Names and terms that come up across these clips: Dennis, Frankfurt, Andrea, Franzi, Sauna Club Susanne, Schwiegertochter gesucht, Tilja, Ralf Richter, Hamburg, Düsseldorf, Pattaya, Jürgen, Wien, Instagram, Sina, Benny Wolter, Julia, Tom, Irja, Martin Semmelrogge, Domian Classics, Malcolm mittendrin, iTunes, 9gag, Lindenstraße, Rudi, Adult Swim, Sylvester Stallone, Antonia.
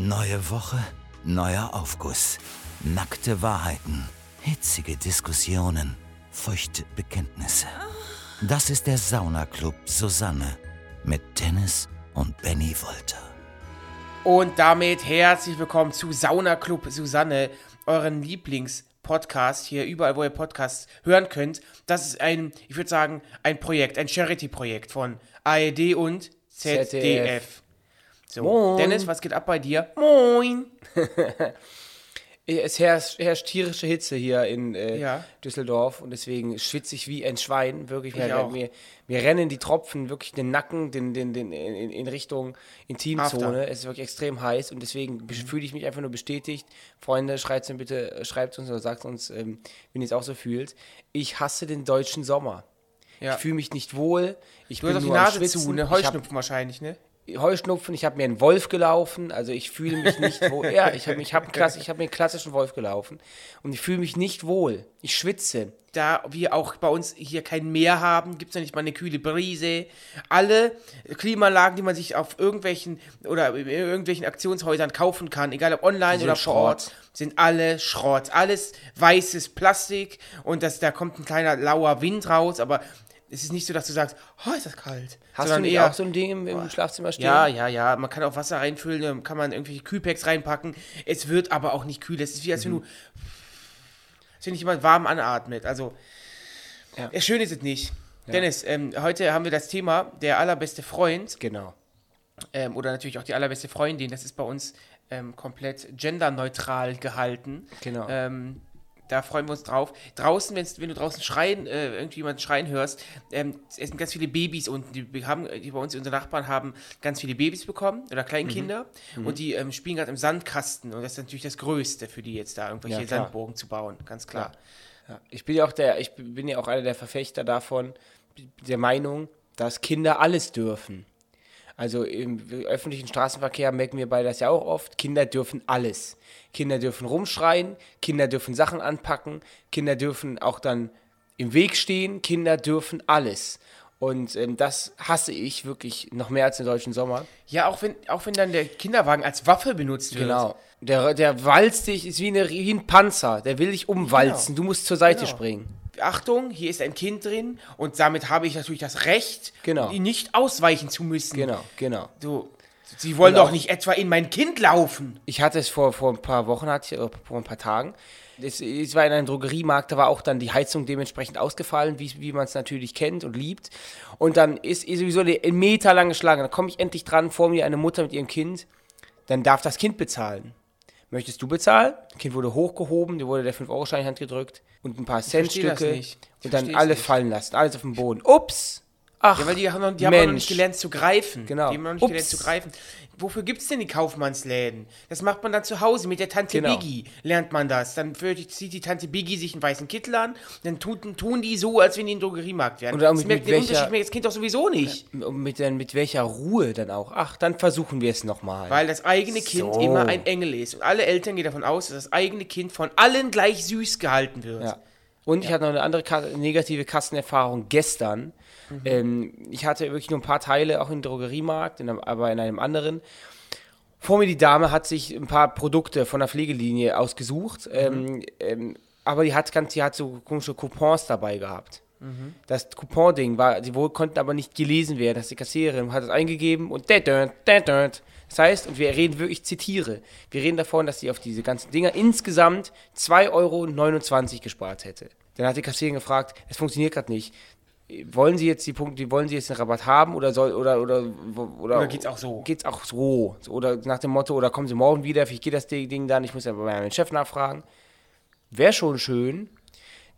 Neue Woche, neuer Aufguss, nackte Wahrheiten, hitzige Diskussionen, feuchte Bekenntnisse. Das ist der Sauna Club Susanne mit Dennis und Benny Wolter. Und damit herzlich willkommen zu Sauna Club Susanne, euren Lieblingspodcast hier überall, wo ihr Podcasts hören könnt. Das ist ein Projekt, ein Charity-Projekt von ARD und ZDF. So, moin. Dennis, was geht ab bei dir? Moin! Es herrscht tierische Hitze hier in Düsseldorf und deswegen schwitze ich wie ein Schwein. Wirklich, mir rennen die Tropfen wirklich den Nacken in Richtung Intimzone. After. Es ist wirklich extrem heiß und deswegen fühle ich mich einfach nur bestätigt. Freunde, schreibt uns oder sagt uns, wenn ihr es auch so fühlt. Ich hasse den deutschen Sommer. Ja. Ich fühle mich nicht wohl. Ich bin nur die Nase zu, ne? Heuschnupfen wahrscheinlich, ne? Heuschnupfen, ich habe mir einen Wolf gelaufen, also ich fühle mich nicht wohl. Ja, ich hab mir einen klassischen Wolf gelaufen und ich fühle mich nicht wohl. Ich schwitze. Da wir auch bei uns hier kein Meer haben, gibt es ja nicht mal eine kühle Brise. Alle Klimaanlagen, die man sich auf irgendwelchen Aktionshäusern kaufen kann, egal ob online oder vor Ort, sind alle Schrott. Alles weißes Plastik und da kommt ein kleiner lauer Wind raus, aber es ist nicht so, dass du sagst, oh, ist das kalt. Hast du nicht auch so ein Ding im Schlafzimmer stehen? Ja. Man kann auch Wasser reinfüllen, dann kann man irgendwelche Kühlpacks reinpacken. Es wird aber auch nicht kühl. Es ist wie, als wenn jemand warm anatmet. Also, schön ist es nicht. Ja. Dennis, heute haben wir das Thema der allerbeste Freund. Genau. Oder natürlich auch die allerbeste Freundin. Das ist bei uns komplett genderneutral gehalten. Genau. Da freuen wir uns drauf. Draußen, wenn du draußen irgendjemanden schreien hörst, es sind ganz viele Babys unten. Die bei uns, unsere Nachbarn, haben ganz viele Babys bekommen oder Kleinkinder. Mhm. Und die spielen gerade im Sandkasten. Und das ist natürlich das Größte für die jetzt da, irgendwelche Sandburgen zu bauen. Ganz klar. Ja. Ich bin ja auch einer der Verfechter davon, der Meinung, dass Kinder alles dürfen. Also im öffentlichen Straßenverkehr merken wir beide das ja auch oft. Kinder dürfen alles. Kinder dürfen rumschreien, Kinder dürfen Sachen anpacken, Kinder dürfen auch dann im Weg stehen, Kinder dürfen alles. Und das hasse ich wirklich noch mehr als den deutschen Sommer. Ja, auch wenn dann der Kinderwagen als Waffe benutzt wird. Genau. Der walzt dich, ist wie ein Panzer. Der will dich umwalzen. Genau. Du musst zur Seite springen. Achtung, hier ist ein Kind drin und damit habe ich natürlich das Recht, ihn nicht ausweichen zu müssen. Genau. Sie wollen doch nicht etwa in mein Kind laufen. Ich hatte es vor ein paar Tagen. Es war in einem Drogeriemarkt, da war auch dann die Heizung dementsprechend ausgefallen, wie man es natürlich kennt und liebt. Und dann ist sowieso eine meterlange Schlange. Dann komme ich endlich dran, vor mir eine Mutter mit ihrem Kind. Dann darf das Kind bezahlen. Möchtest du bezahlen? Das Kind wurde hochgehoben, dir wurde der 5-Euro-Schein in die Hand gedrückt und ein paar Centstücke und dann alles fallen lassen, alles auf den Boden. Ups! Ach, ja, weil die haben auch noch nicht gelernt zu greifen. Genau. Die haben noch nicht gelernt zu greifen. Wofür gibt es denn die Kaufmannsläden? Das macht man dann zu Hause mit der Tante Biggie, lernt man das. Dann zieht die Tante Biggie sich einen weißen Kittel an, dann tun die so, als wenn die in den Drogeriemarkt wären. Das merkt den Unterschied merkt das Kind doch sowieso nicht. Mit welcher Ruhe dann auch. Ach, dann versuchen wir es nochmal. Weil das eigene Kind immer ein Engel ist. Und alle Eltern gehen davon aus, dass das eigene Kind von allen gleich süß gehalten wird. Ja. Und ich hatte noch eine andere negative Kassenerfahrung gestern. Ich hatte wirklich nur ein paar Teile, auch im Drogeriemarkt, aber in einem anderen. Vor mir die Dame hat sich ein paar Produkte von der Pflegelinie ausgesucht, aber die hat so komische Coupons dabei gehabt. Mhm. Das Coupon-Ding konnten aber nicht gelesen werden, dass die Kassiererin hat es eingegeben und das heißt, und wir reden wirklich, ich zitiere, wir reden davon, dass sie auf diese ganzen Dinger insgesamt 2,29 € gespart hätte. Dann hat die Kassiererin gefragt, es funktioniert gerade nicht. Wollen Sie jetzt den Rabatt haben oder geht's auch so? Oder nach dem Motto, oder kommen Sie morgen wieder, vielleicht geht das Ding dann, ich muss ja bei meinem Chef nachfragen. Wäre schon schön.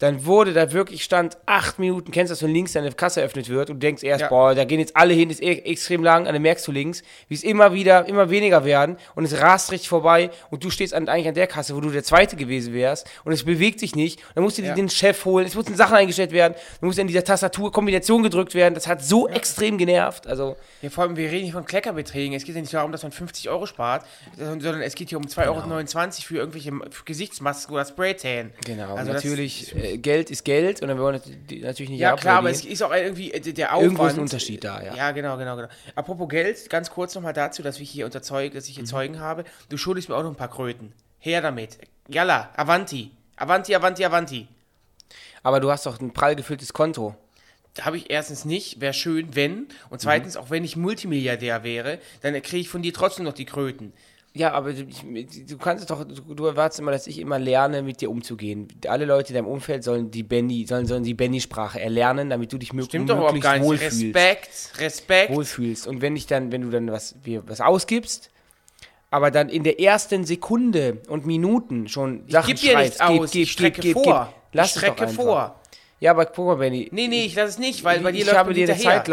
Dann wurde da wirklich, stand 8 Minuten, kennst du das, wenn links deine Kasse eröffnet wird und du denkst erst, da gehen jetzt alle hin, ist extrem lang, und dann merkst du links, wie es immer weniger werden und es rast richtig vorbei und du stehst eigentlich an der Kasse, wo du der Zweite gewesen wärst und es bewegt sich nicht, dann musst du den Chef holen, es mussten Sachen eingestellt werden, dann musst du an dieser Tastatur Kombination gedrückt werden, das hat so extrem genervt. Also. Ja, vor allem, wir reden hier von Kleckerbeträgen, es geht ja nicht darum, dass man 50 € spart, sondern es geht hier um 2,29 € für irgendwelche Gesichtsmasken oder Spraytan. Genau, also natürlich... Geld ist Geld und dann wollen wir natürlich nicht. Ja, klar, aber es ist auch irgendwie der Aufwand. Irgendwo ist ein Unterschied da, ja. Ja, genau. Apropos Geld, ganz kurz nochmal dazu, dass ich hier Zeugen habe. Du schuldest mir auch noch ein paar Kröten. Her damit. Jalla, Avanti. Avanti, Avanti, Avanti. Aber du hast doch ein prall gefülltes Konto. Habe ich erstens nicht, wäre schön, wenn. Und zweitens, auch wenn ich Multimilliardär wäre, dann kriege ich von dir trotzdem noch die Kröten. Ja, aber du erwartest immer, dass ich immer lerne, mit dir umzugehen. Alle Leute in deinem Umfeld sollen die Benny-Sprache erlernen, damit du dich möglichst gar nicht. Wohlfühlst. Respekt. Wohlfühlst. Und wenn du dann was ausgibst, aber dann in der ersten Sekunde und Minuten schon Sachen schreibst. Ich strecke vor. Ja, aber guck mal, Benny. Nee, ich lasse es nicht, weil bei dir läuft man hinterher.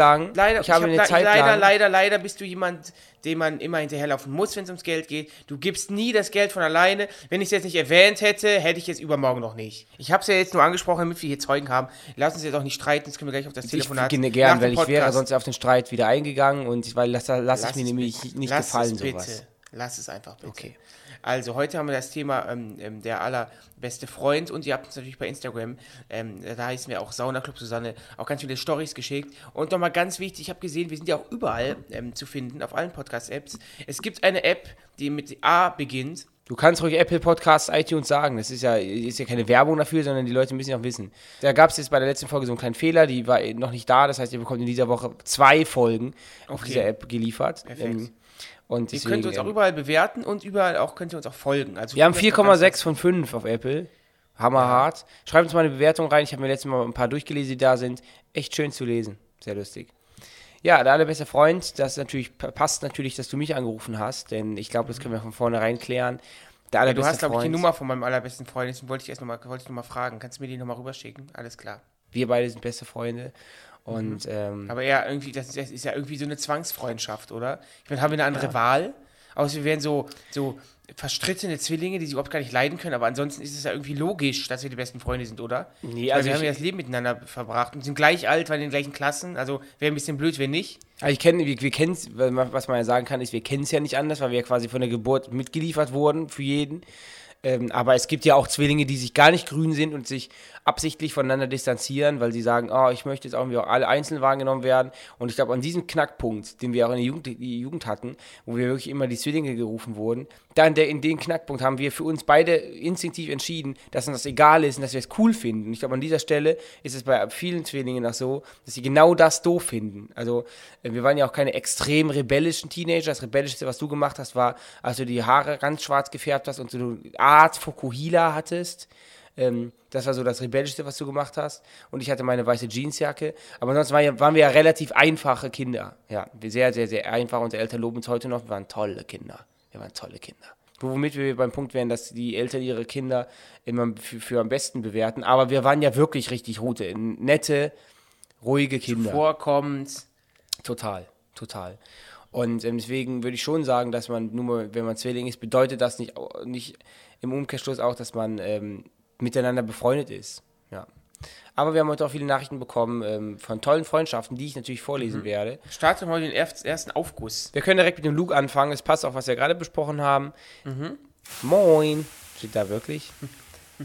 Leider bist du jemand, dem man immer hinterherlaufen muss, wenn es ums Geld geht. Du gibst nie das Geld von alleine. Wenn ich es jetzt nicht erwähnt hätte, hätte ich jetzt übermorgen noch nicht. Ich habe es ja jetzt nur angesprochen, damit wir hier Zeugen haben. Lass uns jetzt auch nicht streiten, jetzt können wir gleich auf das Telefonat. Ich gern, weil ich wäre sonst auf den Streit wieder eingegangen und weil lass es mir nämlich nicht gefallen, sowas. Bitte. Lass es einfach bitte. Okay. Also heute haben wir das Thema der allerbeste Freund und ihr habt uns natürlich bei Instagram, da heißen wir auch Sauna Club Susanne, auch ganz viele Storys geschickt. Und nochmal ganz wichtig, ich habe gesehen, wir sind ja auch überall zu finden, auf allen Podcast-Apps. Es gibt eine App, die mit A beginnt. Du kannst ruhig Apple Podcasts, iTunes sagen, das ist ja keine Werbung dafür, sondern die Leute müssen ja auch wissen. Da gab es jetzt bei der letzten Folge so einen kleinen Fehler, die war noch nicht da, das heißt, ihr bekommt in dieser Woche 2 Folgen auf dieser App geliefert. Perfekt. Und ihr könnt uns auch überall bewerten und überall auch könnt ihr uns auch folgen. Also wir haben 4,6 von 5 auf Apple. Hammerhart. Schreibt uns mal eine Bewertung rein. Ich habe mir letztes Mal ein paar durchgelesen, die da sind. Echt schön zu lesen. Sehr lustig. Ja, der allerbeste Freund, das natürlich passt natürlich, dass du mich angerufen hast, denn ich glaube, das können wir von vornherein klären. Der allerbeste Freund. Du hast, glaube ich, die Nummer von meinem allerbesten Freund. Deswegen wollte ich noch mal fragen. Kannst du mir die nochmal rüberschicken? Alles klar. Wir beide sind beste Freunde. Und, aber eher irgendwie, das ist ja irgendwie so eine Zwangsfreundschaft, oder? Ich meine, haben wir eine andere Wahl? Außer wir wären so verstrittene Zwillinge, die sich überhaupt gar nicht leiden können. Aber ansonsten ist es ja irgendwie logisch, dass wir die besten Freunde sind, oder? Nee, also wir haben ja das Leben miteinander verbracht und sind gleich alt, waren in den gleichen Klassen. Also wäre ein bisschen blöd, wenn nicht. Also wir kennen es, was man ja sagen kann, ist, wir kennen es ja nicht anders, weil wir ja quasi von der Geburt mitgeliefert wurden für jeden. Aber es gibt ja auch Zwillinge, die sich gar nicht grün sind und sich absichtlich voneinander distanzieren, weil sie sagen, ich möchte jetzt auch irgendwie auch alle einzeln wahrgenommen werden. Und ich glaube, an diesem Knackpunkt, den wir auch in der Jugend hatten, wo wir wirklich immer die Zwillinge gerufen wurden, in den Knackpunkt haben wir für uns beide instinktiv entschieden, dass uns das egal ist und dass wir es cool finden. Ich glaube, an dieser Stelle ist es bei vielen Zwillingen auch so, dass sie genau das doof finden. Also wir waren ja auch keine extrem rebellischen Teenager. Das Rebellischste, was du gemacht hast, war, als du die Haare ganz schwarz gefärbt hast und du Art Fokuhila hattest. Das war so das Rebellischste, was du gemacht hast. Und ich hatte meine weiße Jeansjacke. Aber sonst waren wir ja relativ einfache Kinder. Ja, sehr, sehr, sehr einfach. Unsere Eltern loben uns heute noch. Wir waren tolle Kinder. Womit wir beim Punkt wären, dass die Eltern ihre Kinder immer für am besten bewerten. Aber wir waren ja wirklich richtig rote, nette, ruhige Kinder. Zuvorkommend. Total. Und deswegen würde ich schon sagen, dass man, nur wenn man Zwilling ist, bedeutet das nicht im Umkehrschluss auch, dass man miteinander befreundet ist. Ja. Aber wir haben heute auch viele Nachrichten bekommen von tollen Freundschaften, die ich natürlich vorlesen werde. Starten wir heute den ersten Aufguss. Wir können direkt mit dem Luke anfangen. Es passt auch, was wir gerade besprochen haben. Moin. Steht da wirklich?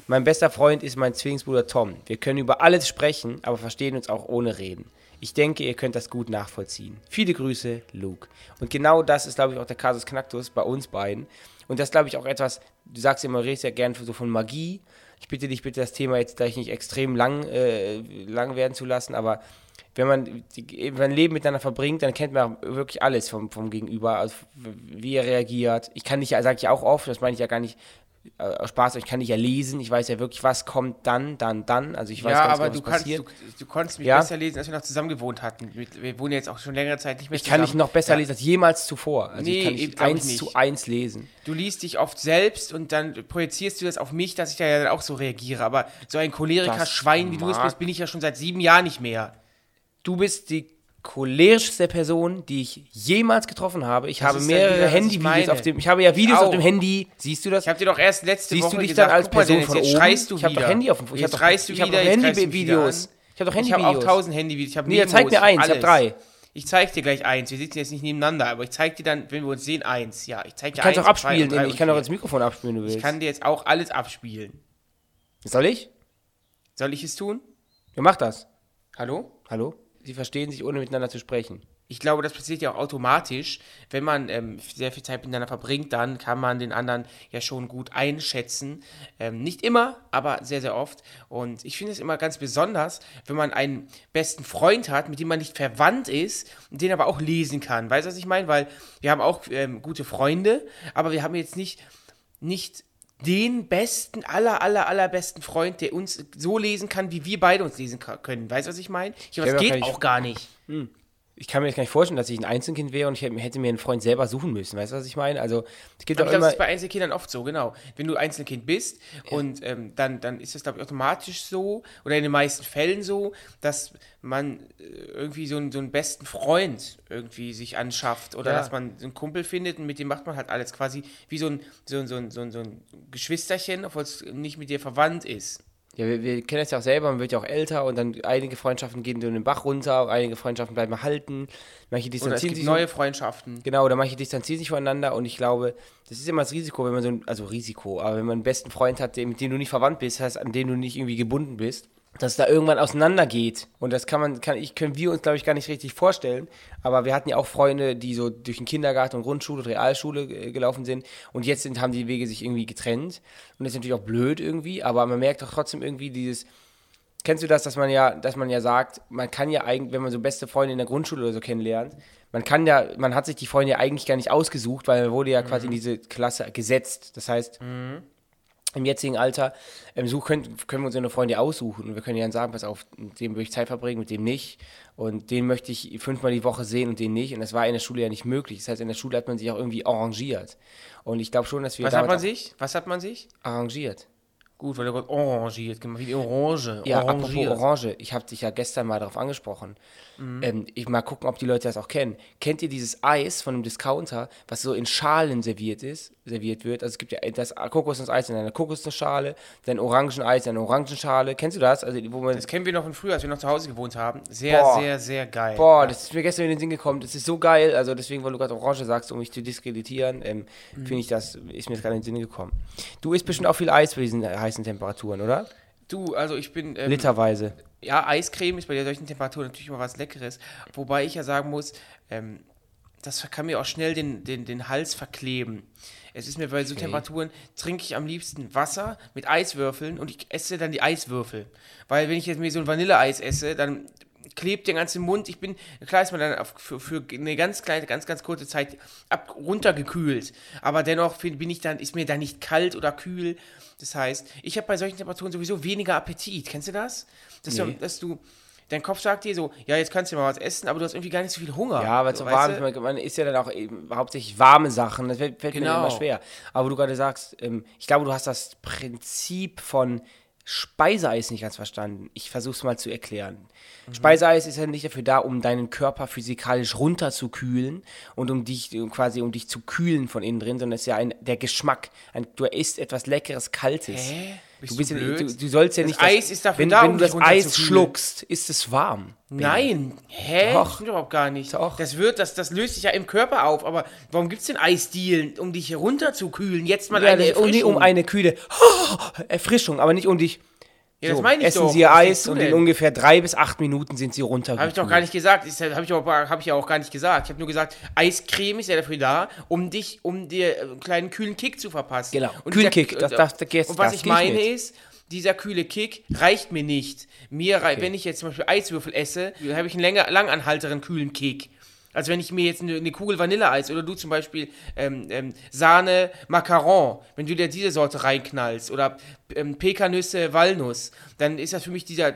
Mein bester Freund ist mein Zwillingsbruder Tom. Wir können über alles sprechen, aber verstehen uns auch ohne Reden. Ich denke, ihr könnt das gut nachvollziehen. Viele Grüße, Luke. Und genau das ist, glaube ich, auch der Kasus Knacktus bei uns beiden. Und das, glaube ich, auch etwas, du sagst immer, redest ja gern so von Magie. Ich bitte dich, das Thema jetzt gleich nicht extrem lang werden zu lassen, aber wenn man ein Leben miteinander verbringt, dann kennt man wirklich alles vom Gegenüber, also wie er reagiert. Ich kann dich ja, sage ich auch oft, das meine ich ja gar nicht, Spaß, ich kann nicht ja lesen, ich weiß ja wirklich, was kommt dann, also ich weiß ja, ganz genau, was passiert. Ja, aber du konntest mich besser lesen, als wir noch zusammen gewohnt hatten. Wir wohnen jetzt auch schon längere Zeit nicht mehr zusammen. Ich kann dich noch besser lesen als jemals zuvor. Also nee, ich kann dich 1:1 lesen. Du liest dich oft selbst und dann projizierst du das auf mich, dass ich da ja dann auch so reagiere, aber so ein Choleriker-Schwein, wie du es bist, bin ich ja schon seit 7 Jahren nicht mehr. Du bist die cholerischste Person, die ich jemals getroffen habe. Ich habe mehrere Handyvideos auf dem Handy. Siehst du das? Ich habe dir doch erst letzte Woche gesagt, dann als Person von oben? Ich habe doch Handy auf dem Foto. Ich habe doch Handyvideos. Ich habe auch 1000 Handyvideos. Nee, zeig mir eins, ich habe 3. Ich zeig dir gleich eins. Wir sitzen jetzt nicht nebeneinander, aber ich zeig dir dann, wenn wir uns sehen, eins. Ja, ich zeig dir eins. Du kannst auch abspielen. Ich kann auch ins Mikrofon abspielen, wenn du willst. Ich kann dir jetzt auch alles abspielen. Soll ich? Soll ich es tun? Ja, mach das. Hallo? Hallo? Sie verstehen sich, ohne miteinander zu sprechen. Ich glaube, das passiert ja auch automatisch. Wenn man sehr viel Zeit miteinander verbringt, dann kann man den anderen ja schon gut einschätzen. Nicht immer, aber sehr, sehr oft. Und ich finde es immer ganz besonders, wenn man einen besten Freund hat, mit dem man nicht verwandt ist und den aber auch lesen kann. Weißt du, was ich meine? Weil wir haben auch gute Freunde, aber wir haben jetzt nicht den besten, allerbesten Freund, der uns so lesen kann, wie wir beide uns lesen können. Weißt du, was ich meine? Ich glaube, das geht auch gar nicht. Ich kann mir jetzt gar nicht vorstellen, dass ich ein Einzelkind wäre und ich hätte mir einen Freund selber suchen müssen. Weißt du, was ich meine? Also, es gibt doch immer... Ich glaube, das ist bei Einzelkindern oft so, genau. Wenn du Einzelkind bist und dann ist das, glaube ich, automatisch so oder in den meisten Fällen so, dass man irgendwie so einen besten Freund irgendwie sich anschafft oder dass man so einen Kumpel findet und mit dem macht man halt alles quasi wie so ein Geschwisterchen, obwohl es nicht mit dir verwandt ist. Ja, wir kennen das ja auch selber, man wird ja auch älter und dann einige Freundschaften gehen in den Bach runter, einige Freundschaften bleiben erhalten, manche distanzieren sich. Oder es gibt neue Freundschaften. Genau, oder manche distanzieren sich voneinander und ich glaube, das ist immer das Risiko, wenn man wenn man einen besten Freund hat, mit dem du nicht verwandt bist, heißt, an den du nicht irgendwie gebunden bist, dass da irgendwann auseinander geht. Und das können wir uns, glaube ich, gar nicht richtig vorstellen. Aber wir hatten ja auch Freunde, die so durch den Kindergarten und Grundschule und Realschule gelaufen sind. Und jetzt haben die Wege sich irgendwie getrennt. Und das ist natürlich auch blöd irgendwie. Aber man merkt doch trotzdem irgendwie dieses... Kennst du das, dass man ja sagt, man kann ja eigentlich, wenn man so beste Freunde in der Grundschule oder so kennenlernt, man hat sich die Freunde ja eigentlich gar nicht ausgesucht, weil man wurde ja quasi in diese Klasse gesetzt. Das heißt... Im jetzigen Alter können wir uns eine Freunde aussuchen und wir können ja dann sagen, pass auf, mit dem würde ich Zeit verbringen, mit dem nicht und den möchte ich 5-mal die Woche sehen und den nicht und das war in der Schule ja nicht möglich. Das heißt, in der Schule hat man sich auch irgendwie arrangiert und ich glaube schon, dass wir... Was hat man sich? Arrangiert. Gut, weil du gerade orangiert gemacht hast, wie die Orange. Ja, orangiert. Apropos Orange, ich habe dich ja gestern mal darauf angesprochen. Ich mal gucken, ob die Leute das auch kennen. Kennt ihr dieses Eis von einem Discounter, was so in Schalen serviert wird? Also es gibt ja das Kokosnuss-Eis in einer Kokosnussschale, dann Orangeneis in einer Orangenschale. Kennst du das? Also, das kennen wir noch von früher, als wir noch zu Hause gewohnt haben. Sehr geil. Boah, das ist mir gestern in den Sinn gekommen. Das ist so geil. Also deswegen, weil du gerade Orange sagst, um mich zu diskreditieren, finde ich, das ist mir gerade in den Sinn gekommen. Du isst bestimmt auch viel Eis für diesen heißen Temperaturen, oder? Du, also ich bin... literweise. Ja, Eiscreme ist bei der solchen Temperatur natürlich immer was Leckeres. Wobei ich ja sagen muss, das kann mir auch schnell den Hals verkleben. Es ist mir bei so Temperaturen, trinke ich am liebsten Wasser mit Eiswürfeln und ich esse dann die Eiswürfel. Weil wenn ich jetzt mir so ein Vanilleeis esse, dann klebt den ganzen Mund. Klar ist man dann für eine ganz kurze Zeit runtergekühlt. Aber dennoch ist mir da nicht kalt oder kühl. Das heißt, ich habe bei solchen Temperaturen sowieso weniger Appetit. Kennst du das? Dein Kopf sagt dir so, ja, jetzt kannst du mal was essen, aber du hast irgendwie gar nicht so viel Hunger. Ja, aber so warm, man isst ja dann auch eben hauptsächlich warme Sachen, das fällt mir immer schwer. Aber du gerade sagst, ich glaube, du hast das Prinzip von Speiseeis nicht ganz verstanden. Ich versuche es mal zu erklären. Speiseeis ist ja nicht dafür da, um deinen Körper physikalisch runterzukühlen und um dich zu kühlen von innen drin, sondern es ist ja der Geschmack. Du isst etwas Leckeres, Kaltes. Hä? Du sollst ja nicht. Eis ist dafür da, um dich runterzukühlen. Wenn du das Eis schluckst, ist es warm. Nein, hä? Doch. Das stimmt überhaupt gar nicht. Doch. Das löst sich ja im Körper auf, aber warum gibt es denn Eisdielen, um dich runterzukühlen? Jetzt mal eine Erfrischung. Nee, um eine kühle Erfrischung, aber nicht um dich. Ja, das meine ich essen doch. Essen Sie ihr Eis und in ungefähr 3 bis 8 Minuten sind Sie runtergekommen. Habe ich doch gar nicht gesagt. Habe ich ja auch gar nicht gesagt. Ich habe nur gesagt, Eiscreme ist ja dafür da, um dir einen kleinen kühlen Kick zu verpassen. Genau, Kühlkick. Und was ich meine ist, dieser kühle Kick reicht mir nicht. Wenn ich jetzt zum Beispiel Eiswürfel esse, habe ich einen langanhalteren kühlen Kick. Also wenn ich mir jetzt eine Kugel Vanilleeis oder du zum Beispiel Sahne, Macaron, wenn du dir diese Sorte reinknallst oder Pekannüsse, Walnuss, dann ist das für mich dieser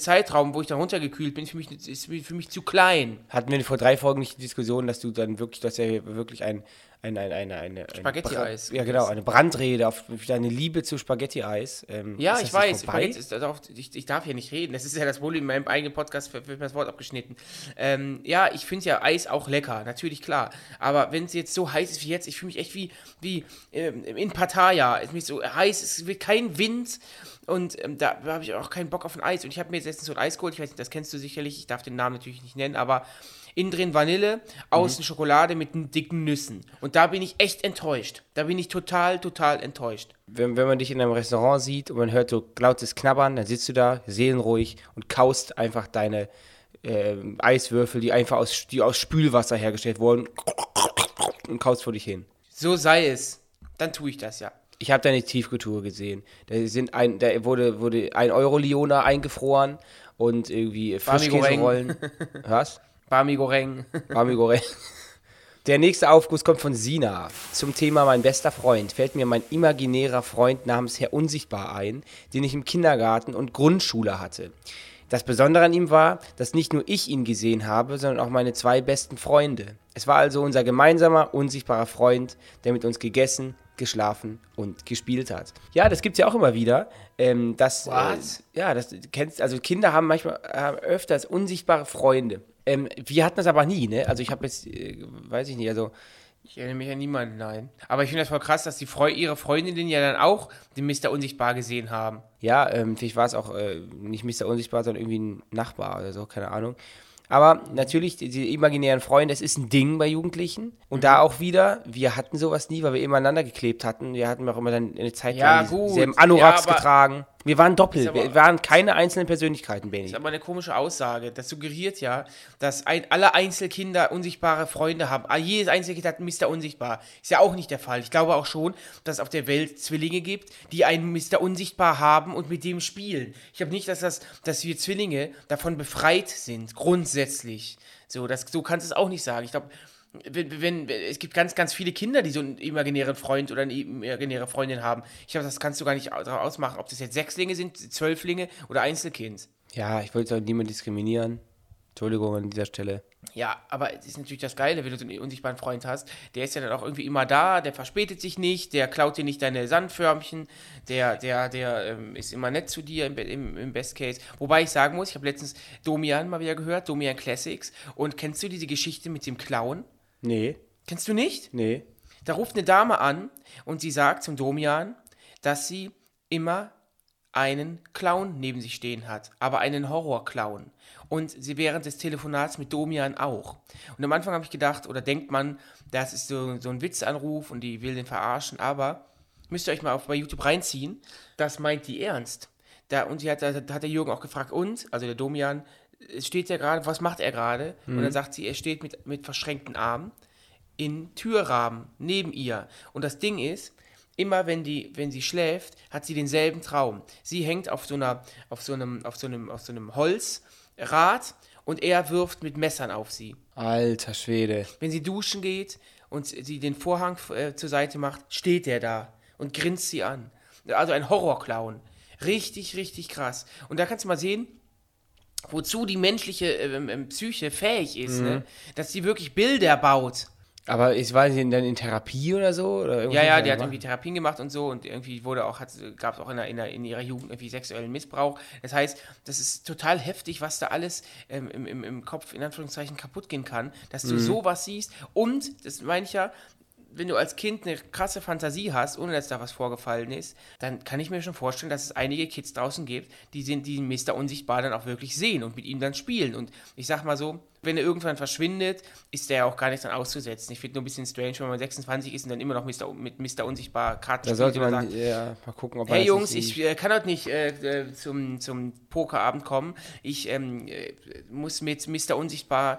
Zeitraum, wo ich dann runtergekühlt bin, ist für mich zu klein. Hatten wir vor 3 Folgen nicht die Diskussion, dass du dann wirklich, dass ja wirklich eine Spaghetti-Eis. Ja, genau, eine Brandrede auf deine Liebe zu Spaghetti-Eis. Ja, ich weiß. Spaghetti ist, also ich darf hier nicht reden. Das ist ja das Problem, in meinem eigenen Podcast wird mir das Wort abgeschnitten. Ja, ich finde ja Eis auch lecker, natürlich, klar. Aber wenn es jetzt so heiß ist wie jetzt, ich fühle mich echt wie in Pattaya. Es ist so heiß, es wird kein Wind. Und da habe ich auch keinen Bock auf ein Eis. Und ich habe mir jetzt letztens so ein Eis geholt. Ich weiß nicht, das kennst du sicherlich. Ich darf den Namen natürlich nicht nennen, aber Innen drin Vanille, außen Schokolade mit dicken Nüssen. Und da bin ich echt enttäuscht. Da bin ich total, total enttäuscht. Wenn man dich in einem Restaurant sieht und man hört so lautes Knabbern, dann sitzt du da seelenruhig und kaust einfach deine Eiswürfel, die einfach aus Spülwasser hergestellt wurden, und kaust vor dich hin. So sei es. Dann tue ich das, ja. Ich habe da eine Tiefkultur gesehen. Da wurde ein Euro-Lioner eingefroren und irgendwie Fischkäserollen. Was? Barmi Goreng. Der nächste Aufguss kommt von Sina. Zum Thema mein bester Freund fällt mir mein imaginärer Freund namens Herr Unsichtbar ein, den ich im Kindergarten und Grundschule hatte. Das Besondere an ihm war, dass nicht nur ich ihn gesehen habe, sondern auch meine 2 besten Freunde. Es war also unser gemeinsamer, unsichtbarer Freund, der mit uns gegessen, geschlafen und gespielt hat. Ja, das gibt's ja auch immer wieder. Kinder haben manchmal öfters unsichtbare Freunde. Wir hatten das aber nie, ne? Also ich habe jetzt, weiß ich nicht, also... Ich erinnere mich an niemanden, nein. Aber ich finde das voll krass, dass die ihre Freundinnen ja dann auch den Mr. Unsichtbar gesehen haben. Ja, vielleicht war es auch nicht Mr. Unsichtbar, sondern irgendwie ein Nachbar oder so, keine Ahnung. Aber natürlich, die imaginären Freunde, das ist ein Ding bei Jugendlichen. Und da auch wieder, wir hatten sowas nie, weil wir immer aneinander geklebt hatten. Wir hatten auch immer dann eine Zeit lang dieselben Anoraks getragen. Wir waren doppelt, wir waren keine einzelnen Persönlichkeiten, Benny. Das ist aber eine komische Aussage. Das suggeriert ja, dass alle Einzelkinder unsichtbare Freunde haben. Jedes Einzelkind hat einen Mr. Unsichtbar. Ist ja auch nicht der Fall. Ich glaube auch schon, dass es auf der Welt Zwillinge gibt, die einen Mr. Unsichtbar haben und mit dem spielen. Ich glaube nicht, dass wir Zwillinge davon befreit sind, grundsätzlich. So kannst du es auch nicht sagen. Ich glaube... Es gibt ganz, ganz viele Kinder, die so einen imaginären Freund oder eine imaginäre Freundin haben. Ich glaube, das kannst du gar nicht ausmachen, ob das jetzt 6-Linge sind, 12-Linge oder Einzelkind. Ja, ich wollte jetzt niemanden diskriminieren. Entschuldigung an dieser Stelle. Ja, aber es ist natürlich das Geile, wenn du so einen unsichtbaren Freund hast, der ist ja dann auch irgendwie immer da, der verspätet sich nicht, der klaut dir nicht deine Sandförmchen, der ist immer nett zu dir im Best Case. Wobei ich sagen muss, ich habe letztens Domian mal wieder gehört, Domian Classics. Und kennst du diese Geschichte mit dem Clown? Nee. Kennst du nicht? Nee. Da ruft eine Dame an und sie sagt zum Domian, dass sie immer einen Clown neben sich stehen hat, aber einen Horrorclown. Und sie während des Telefonats mit Domian auch. Und am Anfang habe ich gedacht, oder denkt man, das ist so ein Witzanruf und die will den verarschen, aber müsst ihr euch mal bei YouTube reinziehen, das meint die ernst. Da hat der Jürgen auch gefragt, also der Domian, steht er gerade, was macht er gerade? Mhm. Und dann sagt sie, er steht mit verschränkten Armen in Türrahmen neben ihr. Und das Ding ist, immer wenn sie schläft, hat sie denselben Traum. Sie hängt auf so einem Holzrad und er wirft mit Messern auf sie. Alter Schwede. Wenn sie duschen geht und sie den Vorhang zur Seite macht, steht er da und grinst sie an. Also ein Horrorclown. Richtig, richtig krass. Und da kannst du mal sehen, wozu die menschliche Psyche fähig ist, ne? Dass sie wirklich Bilder baut. Aber ich weiß nicht, dann in Therapie oder so? Oder der hat irgendwie Therapien gemacht und so und irgendwie gab es auch in ihrer Jugend irgendwie sexuellen Missbrauch. Das heißt, das ist total heftig, was da alles im Kopf in Anführungszeichen kaputt gehen kann, dass du sowas siehst und, das meine ich ja, wenn du als Kind eine krasse Fantasie hast, ohne dass da was vorgefallen ist, dann kann ich mir schon vorstellen, dass es einige Kids draußen gibt, die Mr. Unsichtbar dann auch wirklich sehen und mit ihm dann spielen. Und ich sag mal so, wenn er irgendwann verschwindet, ist der ja auch gar nicht dann auszusetzen. Ich finde nur ein bisschen strange, wenn man 26 ist und dann immer noch mit Mr. Unsichtbar Karten spielt. Da sollte man sagt, mal gucken, ob er... Hey Jungs, ich kann heute nicht zum Pokerabend kommen. Ich muss mit Mr. Unsichtbar...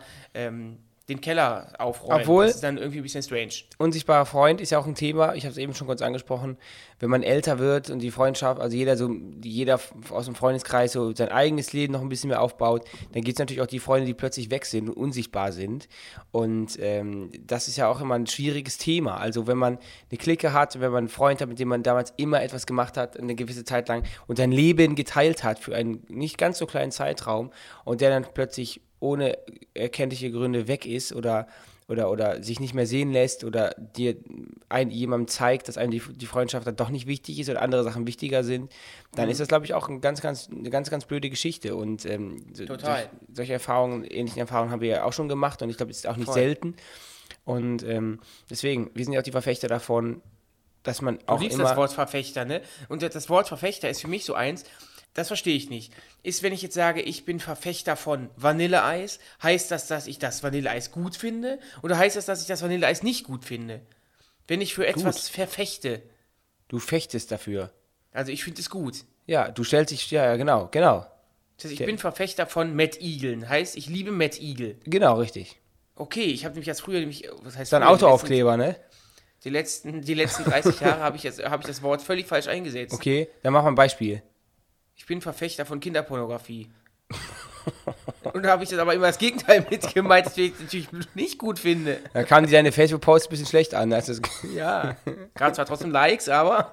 den Keller aufräumen. Obwohl, das ist dann irgendwie ein bisschen strange. Unsichtbarer Freund ist ja auch ein Thema, ich habe es eben schon kurz angesprochen, wenn man älter wird und die Freundschaft, also jeder aus dem Freundeskreis so sein eigenes Leben noch ein bisschen mehr aufbaut, dann gibt es natürlich auch die Freunde, die plötzlich weg sind und unsichtbar sind. Und das ist ja auch immer ein schwieriges Thema. Also wenn man eine Clique hat, wenn man einen Freund hat, mit dem man damals immer etwas gemacht hat, eine gewisse Zeit lang und sein Leben geteilt hat für einen nicht ganz so kleinen Zeitraum und der dann plötzlich ohne erkenntliche Gründe weg ist oder sich nicht mehr sehen lässt oder dir jemandem zeigt, dass einem die Freundschaft dann doch nicht wichtig ist oder andere Sachen wichtiger sind, dann ist das, glaube ich, auch eine ganz, ganz blöde Geschichte. Und solche ähnlichen Erfahrungen haben wir ja auch schon gemacht und ich glaube, es ist auch nicht selten. Und deswegen, wir sind ja auch die Verfechter davon, dass man auch immer... Du liebst das Wort Verfechter, ne? Und das Wort Verfechter ist für mich so eins... das verstehe ich nicht, ist, wenn ich jetzt sage, ich bin Verfechter von Vanilleeis, heißt das, dass ich das Vanilleeis gut finde? Oder heißt das, dass ich das Vanilleeis nicht gut finde? Wenn ich für etwas verfechte. Du fechtest dafür. Also ich finde es gut. Ja, du stellst dich, ja, genau. Das heißt, ich bin Verfechter von Mettigeln, heißt, ich liebe Mettigel. Genau, richtig. Okay, ich habe nämlich als früher, was heißt das? Dann Autoaufkleber, ne? Die letzten 30 Jahre habe ich das Wort völlig falsch eingesetzt. Okay, dann mach mal ein Beispiel. Ich bin Verfechter von Kinderpornografie. Und da habe ich das aber immer das Gegenteil mitgemeint, dass ich das natürlich nicht gut finde. Da kamen deine Facebook-Posts ein bisschen schlecht an. Also ja, gab zwar trotzdem Likes, aber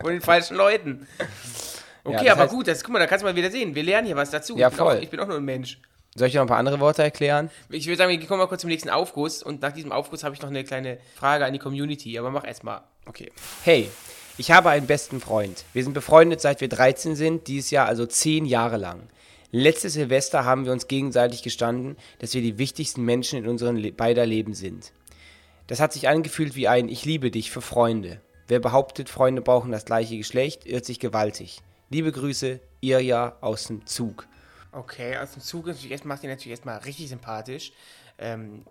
von den falschen Leuten. Okay, ja, aber heißt, gut, das, guck mal, da kannst du mal wieder sehen. Wir lernen hier was dazu. Ja, voll. Ich bin auch nur ein Mensch. Soll ich dir noch ein paar andere Worte erklären? Ich würde sagen, wir kommen mal kurz zum nächsten Aufguss. Und nach diesem Aufguss habe ich noch eine kleine Frage an die Community. Aber mach erst mal. Okay. Hey, ich habe einen besten Freund. Wir sind befreundet, seit wir 13 sind. Dieses Jahr also 10 Jahre lang. Letztes Silvester haben wir uns gegenseitig gestanden, dass wir die wichtigsten Menschen in unseren beider Leben sind. Das hat sich angefühlt wie ein Ich liebe dich für Freunde. Wer behauptet, Freunde brauchen das gleiche Geschlecht, irrt sich gewaltig. Liebe Grüße, Irja aus dem Zug. Okay, aus dem Zug macht ihr natürlich erstmal richtig sympathisch.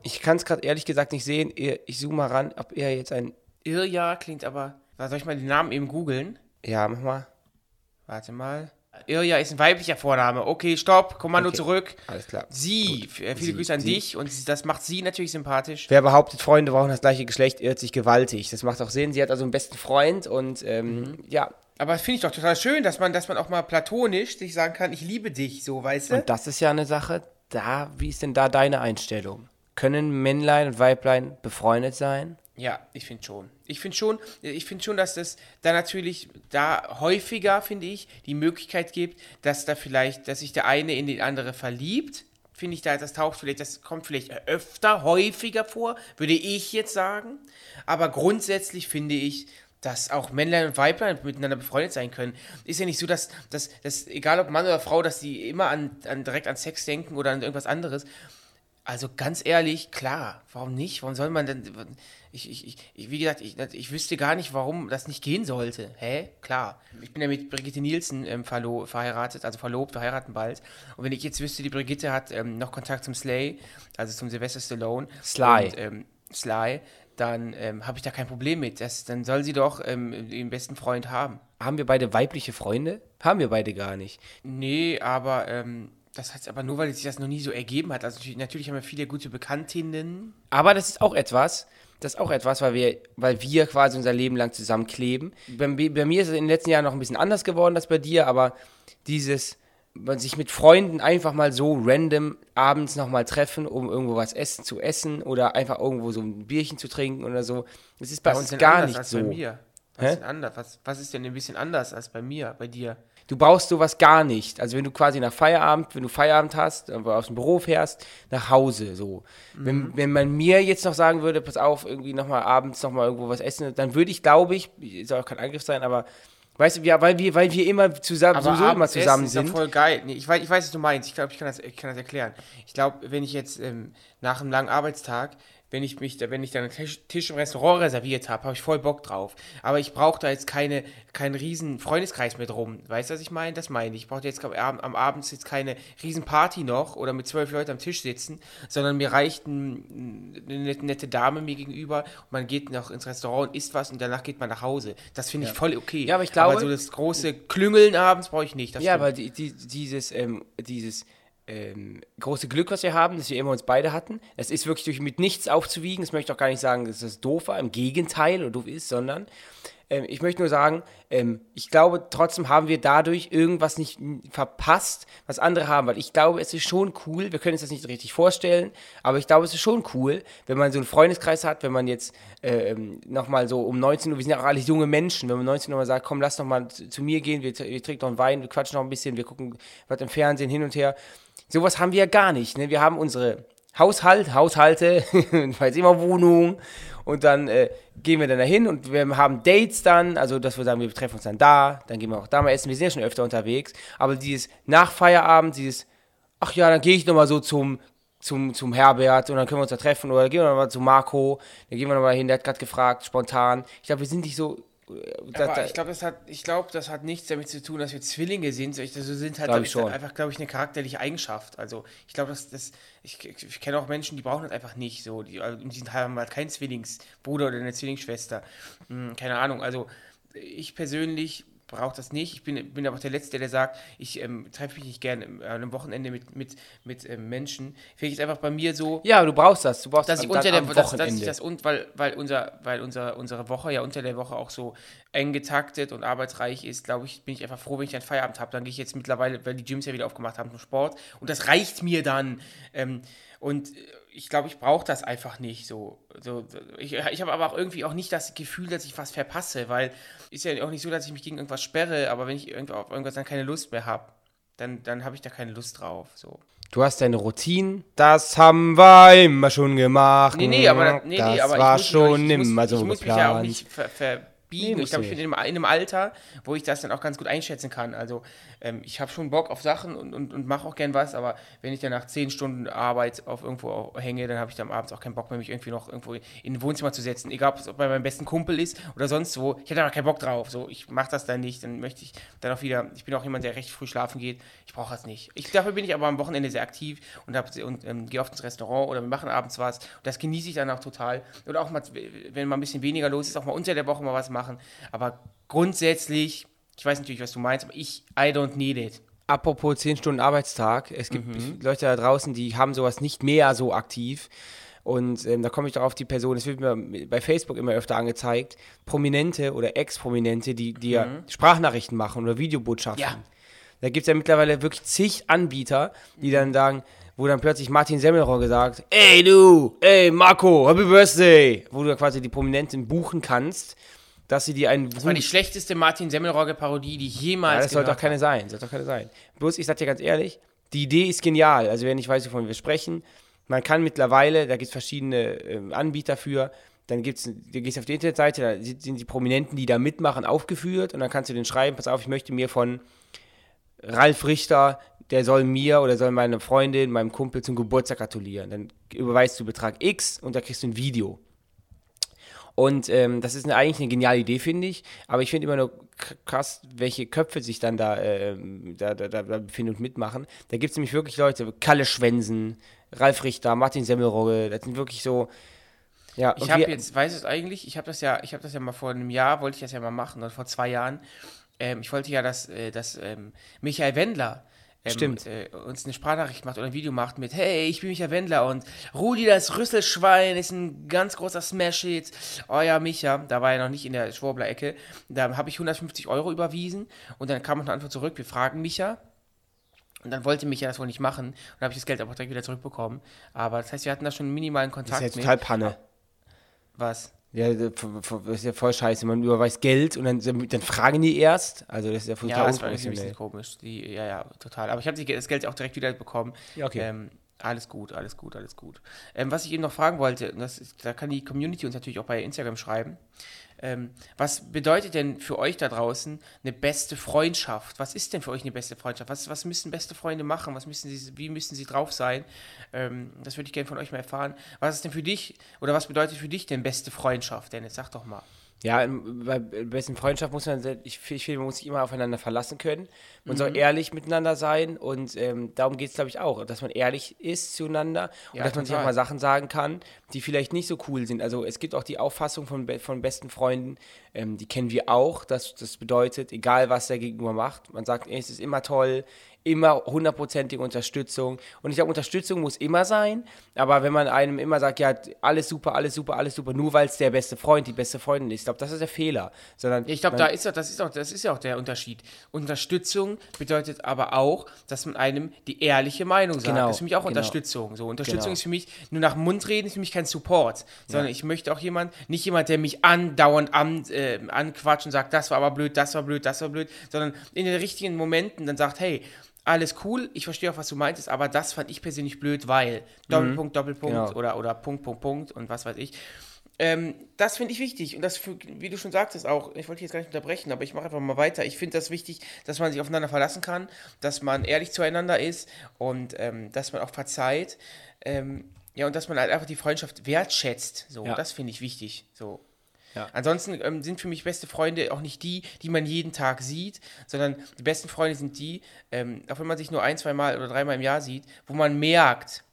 Ich kann es gerade ehrlich gesagt nicht sehen. Ich zoome mal ran, ob er jetzt ein... Irja klingt aber... Soll ich mal den Namen eben googeln? Ja, mach mal. Warte mal. Irja ist ein weiblicher Vorname. Okay, stopp, Kommando zurück. Alles klar. Sie, gut. Viele Grüße an dich und das macht sie natürlich sympathisch. Wer behauptet, Freunde brauchen das gleiche Geschlecht, irrt sich gewaltig. Das macht auch Sinn. Sie hat also einen besten Freund und ja. Aber das finde ich doch total schön, dass man auch mal platonisch sich sagen kann, ich liebe dich, so, weißt du? Und das ist ja eine Sache, wie ist denn da deine Einstellung? Können Männlein und Weiblein befreundet sein? Ja, ich finde schon, dass das da natürlich da häufiger, finde ich, die Möglichkeit gibt, dass sich der eine in den andere verliebt, finde ich da, das kommt vielleicht öfter, häufiger vor, würde ich jetzt sagen, aber grundsätzlich finde ich, dass auch Männlein und Weiblein miteinander befreundet sein können. Ist ja nicht so, dass egal ob Mann oder Frau, dass die immer direkt an Sex denken oder an irgendwas anderes. Also ganz ehrlich, klar, warum nicht? Warum soll man denn... Wie gesagt, ich wüsste gar nicht, warum das nicht gehen sollte. Hä? Klar. Ich bin ja mit Brigitte Nielsen verheiratet, also verlobt, wir heiraten bald. Und wenn ich jetzt wüsste, die Brigitte hat noch Kontakt zum Slay, also zum Sylvester Stallone. Sly. Dann habe ich da kein Problem mit. Dann soll sie doch den besten Freund haben. Haben wir beide weibliche Freunde? Haben wir beide gar nicht. Nee, aber... Das heißt aber nur, weil sich das noch nie so ergeben hat. Also natürlich haben wir viele gute Bekanntinnen. Aber das ist auch etwas, weil wir quasi unser Leben lang zusammenkleben. Bei mir ist es in den letzten Jahren noch ein bisschen anders geworden als bei dir, aber dieses, sich mit Freunden einfach mal so random abends nochmal treffen, um irgendwo was zu essen oder einfach irgendwo so ein Bierchen zu trinken oder so, das ist bei uns gar nicht so. Bei mir. Was ist denn ein bisschen anders als bei mir, bei dir? Du brauchst sowas gar nicht. Also wenn du quasi wenn du Feierabend hast, aus dem Büro fährst, nach Hause so. Mhm. Wenn man mir jetzt noch sagen würde, pass auf, irgendwie nochmal abends nochmal irgendwo was essen, dann würde ich, glaube ich, soll auch kein Angriff sein, aber weißt du, ja, weil wir immer zusammen, sowieso immer zusammen sind. Ist doch voll geil. Nee, ich weiß, was du meinst. Ich glaube, ich kann das erklären. Ich glaube, wenn ich jetzt nach einem langen Arbeitstag, wenn ich dann einen Tisch im Restaurant reserviert habe, habe ich voll Bock drauf. Aber ich brauche da jetzt keinen riesen Freundeskreis mit rum. Weißt du, was ich meine? Das meine ich. Ich brauche jetzt am Abend jetzt keine riesen Party noch oder mit 12 Leuten am Tisch sitzen, sondern mir reicht eine nette Dame mir gegenüber und man geht noch ins Restaurant und isst was und danach geht man nach Hause. Das finde ich voll okay. Ja, aber ich glaube... Aber so das große Klüngeln abends brauche ich nicht. Das stimmt. Aber dieses große Glück, was wir haben, dass wir immer uns beide hatten. Das ist wirklich mit nichts aufzuwiegen. Das möchte ich auch gar nicht sagen, dass das doof war, im Gegenteil oder doof ist, sondern ich möchte nur sagen, ich glaube, trotzdem haben wir dadurch irgendwas nicht verpasst, was andere haben, weil ich glaube, es ist schon cool, wir können uns das nicht richtig vorstellen, aber ich glaube, es ist schon cool, wenn man so einen Freundeskreis hat, wenn man jetzt nochmal so um 19 Uhr, wir sind ja auch alle junge Menschen, wenn man um 19 Uhr mal sagt, komm, lass nochmal zu mir gehen, wir trinken noch einen Wein, wir quatschen noch ein bisschen, wir gucken was im Fernsehen hin und her. Sowas haben wir ja gar nicht, ne? Wir haben unsere Haushalte, falls immer Wohnung und dann gehen wir dann dahin und wir haben Dates dann, also dass wir sagen, wir treffen uns dann da, dann gehen wir auch da mal essen, wir sind ja schon öfter unterwegs, aber dieses Nachfeierabend, dieses, ach ja, dann gehe ich nochmal so zum Herbert und dann können wir uns da treffen oder gehen wir nochmal zu Marco, dann gehen wir nochmal hin, der hat gerade gefragt, spontan, ich glaube, wir sind nicht so Aber ich glaube, das hat nichts damit zu tun, dass wir Zwillinge sind. Also sind halt einfach, glaube ich, eine charakterliche Eigenschaft. Also ich glaube, ich kenne auch Menschen, die brauchen das einfach nicht. So, die haben halt keinen Zwillingsbruder oder eine Zwillingsschwester. Keine Ahnung. Also ich persönlich brauche das nicht. Ich bin aber auch der Letzte, der sagt, ich treffe mich nicht gerne am Wochenende mit Menschen. Vielleicht ist einfach bei mir so... Ja, du brauchst dass ich unter der Woche, weil unsere Woche ja unter der Woche auch so eng getaktet und arbeitsreich ist, glaube ich, bin ich einfach froh, wenn ich einen Feierabend habe. Dann gehe ich jetzt mittlerweile, weil die Gyms ja wieder aufgemacht haben, zum Sport. Und das reicht mir dann. Und ich glaube, ich brauche das einfach nicht so. Ich habe aber auch irgendwie auch nicht das Gefühl, dass ich was verpasse, weil ist ja auch nicht so, dass ich mich gegen irgendwas sperre, aber wenn ich auf irgendwas dann keine Lust mehr habe, dann habe ich da keine Lust drauf. So. Du hast deine Routinen. Das haben wir immer schon gemacht. Ich muss mich ja auch nicht verbiegen. Ich glaube, ich bin in einem Alter, wo ich das dann auch ganz gut einschätzen kann. Also ich habe schon Bock auf Sachen und mache auch gern was, aber wenn ich dann nach 10 Stunden Arbeit auf irgendwo hänge, dann habe ich dann abends auch keinen Bock mehr, mich irgendwie noch irgendwo in ein Wohnzimmer zu setzen. Egal, ob es bei meinem besten Kumpel ist oder sonst wo. Ich hätte einfach keinen Bock drauf. So, ich mache das dann nicht. Dann möchte ich dann auch wieder, ich bin auch jemand, der recht früh schlafen geht. Ich brauche das nicht. Dafür bin ich aber am Wochenende sehr aktiv und gehe oft ins Restaurant oder wir machen abends was. Und das genieße ich dann auch total. Und auch mal, wenn mal ein bisschen weniger los ist, auch mal unter der Woche mal was machen. Aber grundsätzlich... Ich weiß natürlich, was du meinst, aber I don't need it. Apropos 10 Stunden Arbeitstag. Es gibt Leute da draußen, die haben sowas nicht mehr so aktiv. Und da komme ich darauf, die Person, das wird mir bei Facebook immer öfter angezeigt, Prominente oder Ex-Prominente, die ja Sprachnachrichten machen oder Videobotschaften. Ja. Da gibt es ja mittlerweile wirklich zig Anbieter, die dann sagen, wo dann plötzlich Martin Semmelrogge sagt, ey du, ey Marco, happy birthday, wo du quasi die Prominenten buchen kannst. Dass sie das war die schlechteste Martin Semmelrogge-Parodie, die jemals ja, das sollte doch keine sein. Bloß, ich sag dir ganz ehrlich, die Idee ist genial. Also wer nicht weiß, wovon wir sprechen, man kann mittlerweile, da gibt es verschiedene Anbieter für, dann gehst du auf die Internetseite, da sind die Prominenten, die da mitmachen, aufgeführt und dann kannst du denen schreiben, pass auf, ich möchte mir von Ralf Richter, der soll mir oder soll meiner Freundin, meinem Kumpel zum Geburtstag gratulieren. Dann überweist du Betrag X und da kriegst du ein Video. Und das ist eigentlich eine geniale Idee, finde ich. Aber ich finde immer nur krass, welche Köpfe sich dann da befinden und mitmachen. Da gibt es nämlich wirklich Leute, Kalle Schwensen, Ralf Richter, Martin Semmelrogge, das sind wirklich so... Ja, ich habe jetzt, weiß es eigentlich, ich habe das ja mal vor einem Jahr, wollte ich das ja mal machen, oder vor 2 Jahren. Ich wollte ja, dass Michael Wendler... uns eine Sprachnachricht macht oder ein Video macht mit, hey, ich bin Michael Wendler und Rudi, das Rüsselschwein, ist ein ganz großer Smash-Hit. Oh ja, Micha, da war er noch nicht in der Schwurbler-Ecke. Da habe ich 150 € überwiesen und dann kam noch eine Antwort zurück, wir fragen Micha. Und dann wollte Micha das wohl nicht machen und dann habe ich das Geld aber direkt wieder zurückbekommen. Aber das heißt, wir hatten da schon einen minimalen Kontakt mit. Das ist ja total Panne. Was? Ja, das ist ja voll scheiße. Man überweist Geld und dann fragen die erst. Also das ist ja voll ein bisschen komisch. Ja, total. Aber ich habe das Geld auch direkt wieder bekommen. Ja, okay. Alles gut. Was ich eben noch fragen wollte, da kann die Community uns natürlich auch bei Instagram schreiben. Was bedeutet denn für euch da draußen eine beste Freundschaft? Was ist denn für euch eine beste Freundschaft? Was müssen beste Freunde machen? Wie müssen sie drauf sein? Das würde ich gerne von euch mal erfahren. Was ist denn für dich oder was bedeutet für dich denn beste Freundschaft, Dennis? Sag doch mal. Ja, bei besten Freundschaft muss man, ich finde, man muss sich immer aufeinander verlassen können. Man soll ehrlich miteinander sein und darum geht es, glaube ich, auch, dass man ehrlich ist zueinander und dass man sich auch mal Sachen sagen kann, die vielleicht nicht so cool sind. Also es gibt auch die Auffassung von besten Freunden, die kennen wir auch, dass das bedeutet, egal was der Gegenüber macht, man sagt, es ist immer toll, immer 100%ige Unterstützung. Und ich glaube, Unterstützung muss immer sein, aber wenn man einem immer sagt, ja, alles super, nur weil es der beste Freund, die beste Freundin ist, ich glaube, das ist der Fehler. Sondern ich glaube, das ist ja auch der Unterschied. Unterstützung bedeutet aber auch, dass man einem die ehrliche Meinung sagt. Genau, das ist für mich auch Unterstützung. So, Unterstützung ist für mich, nur nach dem Mund reden ist für mich kein Support, sondern ich möchte auch nicht jemand, der mich andauernd anquatscht und sagt, das war blöd, sondern in den richtigen Momenten dann sagt, hey, alles cool, ich verstehe auch, was du meintest, aber das fand ich persönlich blöd, weil Doppelpunkt genau. oder Punkt und was weiß ich. Das finde ich wichtig und das, wie du schon sagtest auch, ich wollte dich jetzt gar nicht unterbrechen, aber ich mache einfach mal weiter. Ich finde das wichtig, dass man sich aufeinander verlassen kann, dass man ehrlich zueinander ist und dass man auch verzeiht. Und dass man halt einfach die Freundschaft wertschätzt. So, das finde ich wichtig. So. Ja. Ansonsten sind für mich beste Freunde auch nicht die, die man jeden Tag sieht, sondern die besten Freunde sind die, auch wenn man sich nur ein, zweimal oder dreimal im Jahr sieht, wo man merkt,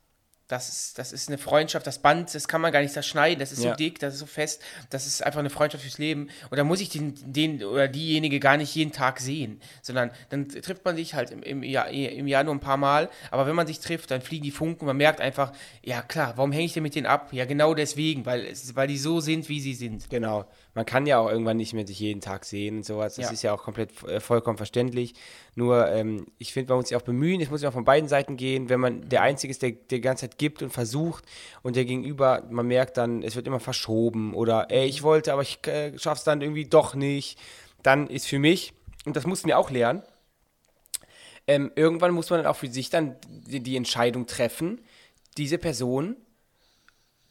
das ist eine Freundschaft, das Band, das kann man gar nicht zerschneiden, das ist so dick, das ist so fest, das ist einfach eine Freundschaft fürs Leben. Und da muss ich den oder diejenige gar nicht jeden Tag sehen, sondern dann trifft man sich halt im Jahr nur ein paar Mal, aber wenn man sich trifft, dann fliegen die Funken, man merkt einfach, ja klar, warum hänge ich denn mit denen ab? Ja, genau deswegen, weil die so sind, wie sie sind. Genau, man kann ja auch irgendwann nicht mehr sich jeden Tag sehen und sowas, das ist ja auch komplett vollkommen verständlich, nur ich finde, man muss sich auch bemühen, es muss ja auch von beiden Seiten gehen, wenn man der Einzige ist, der die ganze Zeit gibt und versucht und der Gegenüber, man merkt dann, es wird immer verschoben oder ey, ich wollte, aber ich schaff's dann irgendwie doch nicht, dann ist für mich, und das mussten wir auch lernen, irgendwann muss man dann auch für sich dann die Entscheidung treffen, diese Person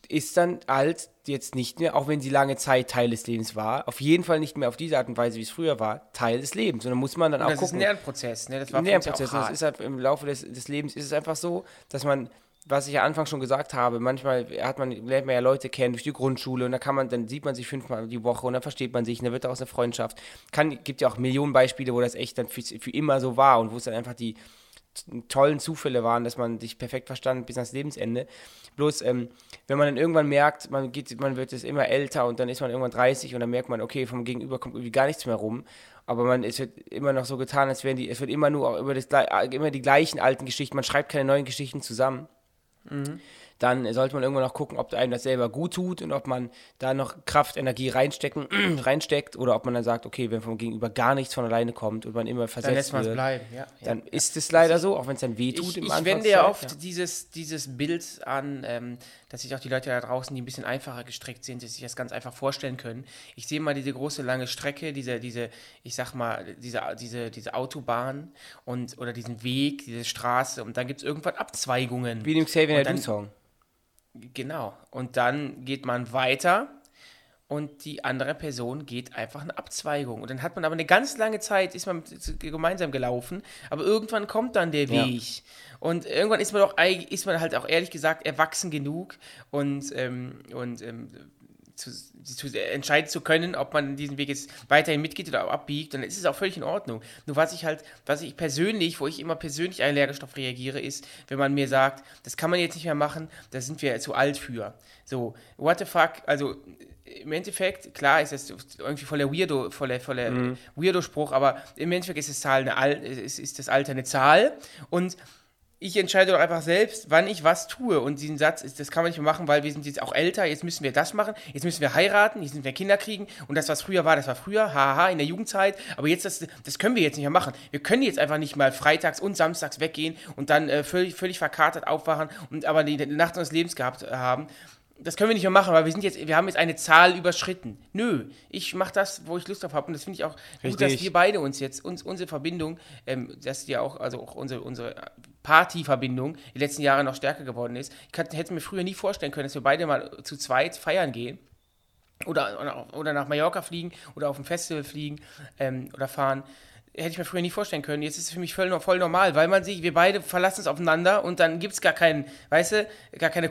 ist dann alt, jetzt nicht mehr, auch wenn sie lange Zeit Teil des Lebens war, auf jeden Fall nicht mehr auf diese Art und Weise, wie es früher war, Teil des Lebens. Und dann muss man dann auch gucken. Das ist ein Lernprozess, ne? Das war ein Lernprozess. Das ist halt im Laufe des Lebens ist es einfach so, dass man, was ich ja Anfang schon gesagt habe, manchmal lernt man ja Leute kennen durch die Grundschule und dann sieht man sich 5-mal die Woche und dann versteht man sich und dann wird daraus eine Freundschaft. Gibt ja auch Millionen Beispiele, wo das echt dann für immer so war und wo es dann einfach die tollen Zufälle waren, dass man sich perfekt verstanden bis ans Lebensende. Bloß, wenn man dann irgendwann merkt, man wird jetzt immer älter und dann ist man irgendwann 30 und dann merkt man, okay, vom Gegenüber kommt irgendwie gar nichts mehr rum, aber es wird immer noch so getan, es wird immer nur immer die gleichen alten Geschichten, man schreibt keine neuen Geschichten zusammen. Mhm. Dann sollte man irgendwann noch gucken, ob einem das selber gut tut und ob man da noch Kraft, Energie reinsteckt oder ob man dann sagt, okay, wenn vom Gegenüber gar nichts von alleine kommt und man immer versetzt wird, dann ist es leider so, auch wenn es dann wehtut. Ich wende ja oft dieses Bild an, dass sich auch die Leute da draußen, die ein bisschen einfacher gestrickt sind, dass sich das ganz einfach vorstellen können. Ich sehe mal diese große lange Strecke, diese Autobahn und oder diesen Weg, diese Straße und dann gibt es irgendwann Abzweigungen. Wie dem Xavier Naidoo-Song. Genau. Und dann geht man weiter und die andere Person geht einfach eine Abzweigung. Und dann hat man aber eine ganz lange Zeit, ist man gemeinsam gelaufen, aber irgendwann kommt dann der Weg. Und irgendwann ist man halt auch ehrlich gesagt erwachsen genug entscheiden zu können, ob man diesen Weg jetzt weiterhin mitgeht oder abbiegt, dann ist es auch völlig in Ordnung. Nur wo ich immer persönlich allergisch darauf reagiere, ist, wenn man mir sagt, das kann man jetzt nicht mehr machen, da sind wir zu alt für. So, what the fuck, also im Endeffekt, klar ist das irgendwie voller Weirdo-Spruch, aber im Endeffekt ist das Alter eine Zahl und ich entscheide doch einfach selbst, wann ich was tue. Und diesen Satz, das kann man nicht mehr machen, weil wir sind jetzt auch älter, jetzt müssen wir das machen, jetzt müssen wir heiraten, jetzt müssen wir Kinder kriegen. Und das, was früher war, haha, in der Jugendzeit. Aber jetzt, das können wir jetzt nicht mehr machen. Wir können jetzt einfach nicht mal freitags und samstags weggehen und dann völlig verkatert aufwachen und aber die Nacht unseres Lebens gehabt haben. Das können wir nicht mehr machen, weil wir haben jetzt eine Zahl überschritten. Nö, ich mache das, wo ich Lust drauf habe. Und das finde ich auch gut, dass wir beide uns jetzt, unsere Verbindung, dass ja auch, also auch unsere Partyverbindung die letzten Jahre noch stärker geworden ist. Ich hätte mir früher nie vorstellen können, dass wir beide mal zu zweit feiern gehen. Oder nach Mallorca fliegen oder auf ein Festival fliegen oder fahren. Hätte ich mir früher nie vorstellen können. Jetzt ist es für mich voll normal, weil wir beide verlassen es aufeinander und dann gibt es gar keine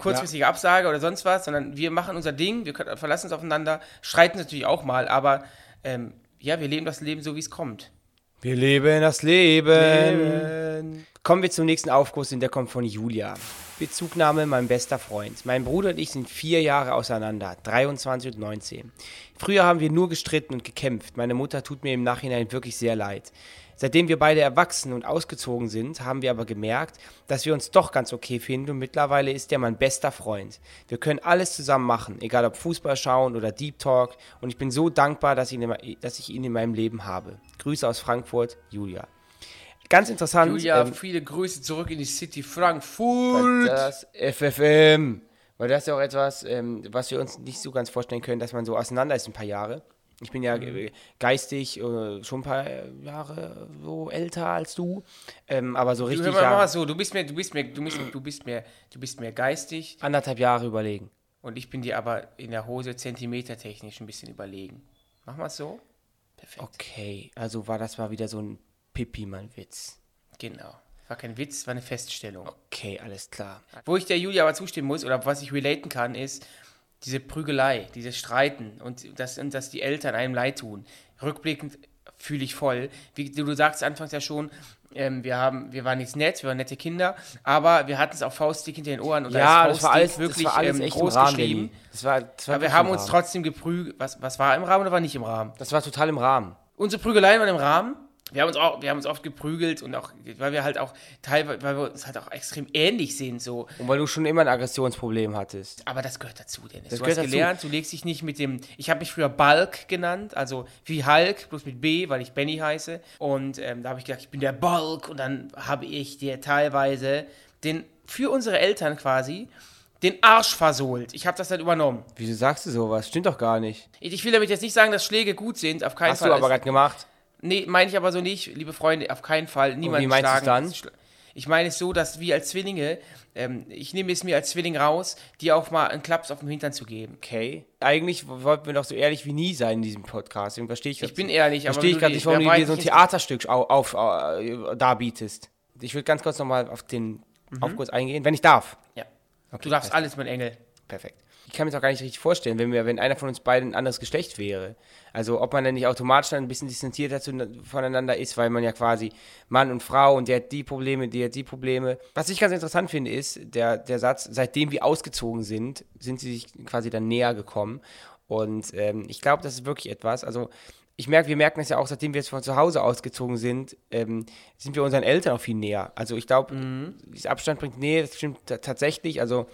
kurzfristige Absage oder sonst was, sondern wir machen unser Ding, verlassen es aufeinander, streiten natürlich auch mal, aber wir leben das Leben so, wie es kommt. Wir leben das Leben. Kommen wir zum nächsten Aufguss und der kommt von Julia. Bezugnahme, mein bester Freund. Mein Bruder und ich sind 4 Jahre auseinander, 23 und 19. Früher haben wir nur gestritten und gekämpft. Meine Mutter tut mir im Nachhinein wirklich sehr leid. Seitdem wir beide erwachsen und ausgezogen sind, haben wir aber gemerkt, dass wir uns doch ganz okay finden und mittlerweile ist er mein bester Freund. Wir können alles zusammen machen, egal ob Fußball schauen oder Deep Talk und ich bin so dankbar, dass ich ihn in meinem Leben habe. Grüße aus Frankfurt, Julia. Ganz interessant. Julia, viele Grüße zurück in die City Frankfurt. Das FFM. Weil das ist ja auch etwas, was wir uns nicht so ganz vorstellen können, dass man so auseinander ist ein paar Jahre. Ich bin ja geistig schon ein paar Jahre so älter als du, aber so richtig. Du bist mir geistig 1,5 Jahre überlegen. Und ich bin dir aber in der Hose zentimetertechnisch ein bisschen überlegen. Machen wir es so? Perfekt. Okay, also war wieder so ein Pipi-Mann-Witz. Genau. War kein Witz, war eine Feststellung. Okay, alles klar. Wo ich der Julia aber zustimmen muss, oder was ich relaten kann, ist, diese Prügelei, dieses Streiten und dass die Eltern einem leid tun. Rückblickend fühle ich voll. Wie du sagst anfangs ja schon, wir waren nicht nett, wir waren nette Kinder, aber wir hatten es auch faustdick hinter den Ohren. Und ja, das war alles echt groß im Rahmen, geschrieben. Das war wir haben uns trotzdem geprügelt. Was war im Rahmen oder war nicht im Rahmen? Das war total im Rahmen. Unsere Prügeleien waren im Rahmen. Wir haben uns oft geprügelt und auch, weil wir uns halt auch extrem ähnlich sehen, so. Und weil du schon immer ein Aggressionsproblem hattest. Aber das gehört dazu, Dennis. Das du hast gelernt, dazu. Du legst dich nicht mit dem, ich habe mich früher Balk genannt, also wie Hulk, bloß mit B, weil ich Benny heiße. Und da habe ich gedacht, ich bin der Balk, und dann habe ich dir teilweise für unsere Eltern quasi, den Arsch versohlt. Ich habe das dann übernommen. Wieso sagst du sowas? Stimmt doch gar nicht. Ich will damit jetzt nicht sagen, dass Schläge gut sind, auf keinen Fall. Hast du aber gerade gemacht. Nee, meine ich aber so nicht, liebe Freunde, auf keinen Fall. Niemand wie meinst du dann? Ich meine es so, dass wir als Zwillinge, ich nehme es mir als Zwilling raus, dir auch mal einen Klaps auf den Hintern zu geben. Okay. Eigentlich wollten wir doch so ehrlich wie nie sein in diesem Podcast. Deswegen verstehe ich das. Ich bin ehrlich, verstehe aber ich gerade nicht, warum du dir so ein Theaterstück darbietest. Ich würde ganz kurz nochmal auf den Aufkurs eingehen, wenn ich darf. Ja. Okay, du darfst alles, mein Engel. Perfekt. Ich kann mir das auch gar nicht richtig vorstellen, wenn einer von uns beiden ein anderes Geschlecht wäre. Also ob man dann nicht automatisch dann ein bisschen distanzierter voneinander ist, weil man ja quasi Mann und Frau, und der hat die Probleme, die hat die Probleme. Was ich ganz interessant finde, ist der Satz, seitdem wir ausgezogen sind, sind sie sich quasi dann näher gekommen. Und ich glaube, das ist wirklich etwas. Also wir merken das ja auch, seitdem wir jetzt von zu Hause ausgezogen sind, sind wir unseren Eltern auch viel näher. Also ich glaube, dieser Abstand bringt Nähe, das stimmt tatsächlich. Also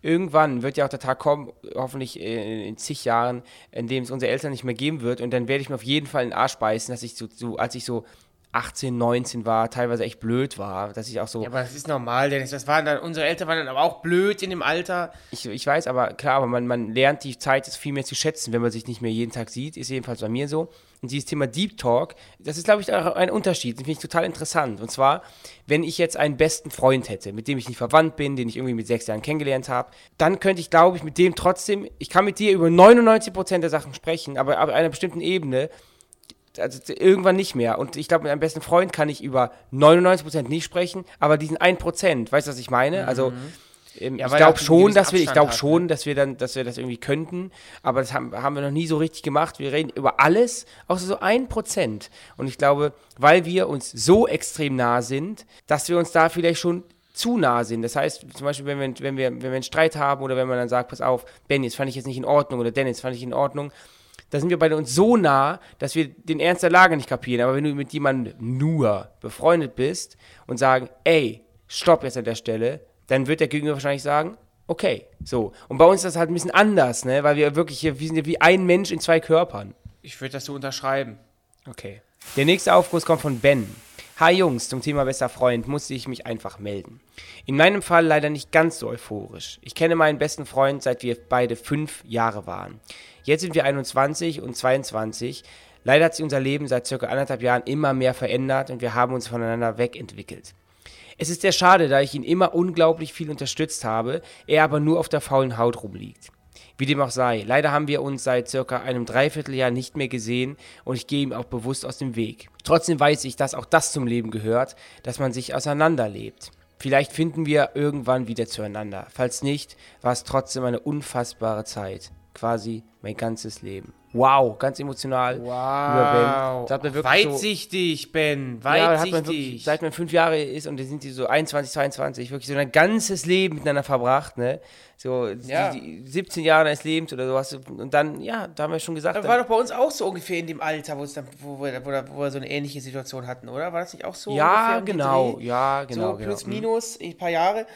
irgendwann wird ja auch der Tag kommen, hoffentlich in zig Jahren, in dem es unsere Eltern nicht mehr geben wird. Und dann werde ich mir auf jeden Fall in den Arsch beißen, dass ich als ich so 18, 19 war, teilweise echt blöd war. Dass ich auch so. Ja, aber das ist normal, Dennis. Unsere Eltern waren dann aber auch blöd in dem Alter. Ich weiß, aber klar, aber man lernt die Zeit jetzt viel mehr zu schätzen, wenn man sich nicht mehr jeden Tag sieht. Ist jedenfalls bei mir so. Und dieses Thema Deep Talk, das ist, glaube ich, auch ein Unterschied. Den finde ich total interessant. Und zwar, wenn ich jetzt einen besten Freund hätte, mit dem ich nicht verwandt bin, den ich irgendwie mit 6 Jahren kennengelernt habe, dann könnte ich, glaube ich, mit dem trotzdem, ich kann mit dir über 99% der Sachen sprechen, aber ab einer bestimmten Ebene, also irgendwann nicht mehr. Und ich glaube, mit einem besten Freund kann ich über 99% nicht sprechen, aber diesen 1%, weißt du, was ich meine? Also ich glaube schon, dass wir das irgendwie könnten, aber das haben wir noch nie so richtig gemacht. Wir reden über alles, außer so 1%. Und ich glaube, weil wir uns so extrem nah sind, dass wir uns da vielleicht schon zu nah sind. Das heißt, zum Beispiel, wenn wir einen Streit haben oder wenn man dann sagt, pass auf, Ben, das fand ich jetzt nicht in Ordnung, oder Dennis, fand ich in Ordnung, da sind wir beide uns so nah, dass wir den Ernst der Lage nicht kapieren. Aber wenn du mit jemandem nur befreundet bist und sagen, ey, stopp jetzt an der Stelle, dann wird der Gegenüber wahrscheinlich sagen, okay, so. Und bei uns ist das halt ein bisschen anders, ne? Weil wir wirklich hier, wir sind ja wie ein Mensch in 2 Körpern. Ich würde das so unterschreiben. Okay. Der nächste Aufguss kommt von Ben. Hi Jungs, zum Thema bester Freund musste ich mich einfach melden. In meinem Fall leider nicht ganz so euphorisch. Ich kenne meinen besten Freund, seit wir beide 5 Jahre waren. Jetzt sind wir 21 und 22. Leider hat sich unser Leben seit circa 1,5 Jahren immer mehr verändert und wir haben uns voneinander wegentwickelt. Es ist sehr schade, da ich ihn immer unglaublich viel unterstützt habe, er aber nur auf der faulen Haut rumliegt. Wie dem auch sei, leider haben wir uns seit circa einem Dreivierteljahr nicht mehr gesehen und ich gehe ihm auch bewusst aus dem Weg. Trotzdem weiß ich, dass auch das zum Leben gehört, dass man sich auseinanderlebt. Vielleicht finden wir irgendwann wieder zueinander. Falls nicht, war es trotzdem eine unfassbare Zeit. Quasi mein ganzes Leben. Wow, ganz emotional. Wow. Über Ben. Weitsichtig, so, Ben. Weitsichtig. Ja, wirklich, seit man 5 Jahre ist und dann sind die so 21, 22, wirklich so ein ganzes Leben miteinander verbracht, ne? So ja. die 17 Jahre deines Lebens oder sowas. Und dann, ja, da haben wir schon gesagt. Das war doch bei uns auch so ungefähr in dem Alter, wo wir so eine ähnliche Situation hatten, oder? War das nicht auch so? Ja, genau. Ja, genau. So plus, minus, ein paar Jahre.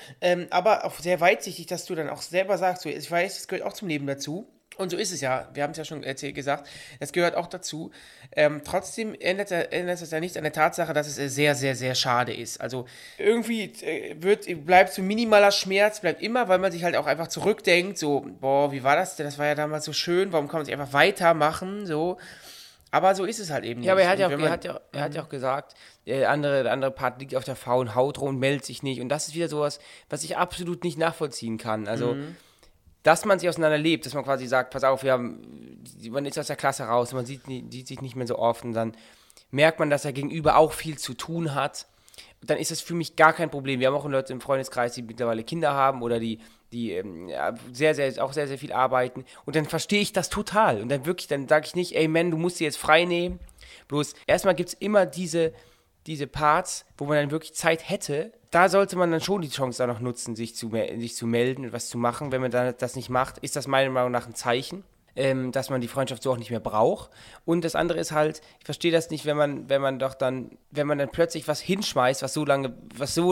Aber auch sehr weitsichtig, dass du dann auch selber sagst, so, ich weiß, das gehört auch zum Leben dazu. Und so ist es ja, wir haben es ja schon gesagt, das gehört auch dazu. Trotzdem ändert es ja nichts an der Tatsache, dass es sehr, sehr, sehr schade ist. Also irgendwie bleibt so minimaler Schmerz, bleibt immer, weil man sich halt auch einfach zurückdenkt, so, boah, wie war das denn, das war ja damals so schön, warum kann man sich einfach weitermachen, so. Aber so ist es halt eben nicht. Ja, aber er hat ja auch gesagt, der andere Part liegt auf der faulen Haut rum, meldet sich nicht. Und das ist wieder sowas, was ich absolut nicht nachvollziehen kann. Also dass man sich auseinanderlebt, dass man quasi sagt, pass auf, man ist aus der Klasse raus, man sieht sich nicht mehr so oft und dann merkt man, dass der Gegenüber auch viel zu tun hat dann ist das für mich gar kein Problem. Wir haben auch Leute im Freundeskreis, die mittlerweile Kinder haben oder die sehr, sehr viel arbeiten. Und dann verstehe ich das total. Und dann wirklich, dann sage ich nicht, ey man, du musst dir jetzt frei nehmen. Bloß erstmal gibt es immer diese Parts, wo man dann wirklich Zeit hätte. Da sollte man dann schon die Chance da noch nutzen, sich zu melden und was zu machen. Wenn man dann das nicht macht, ist das meiner Meinung nach ein Zeichen, dass man die Freundschaft so auch nicht mehr braucht. Und das andere ist halt, ich verstehe das nicht, wenn man dann plötzlich was hinschmeißt, was so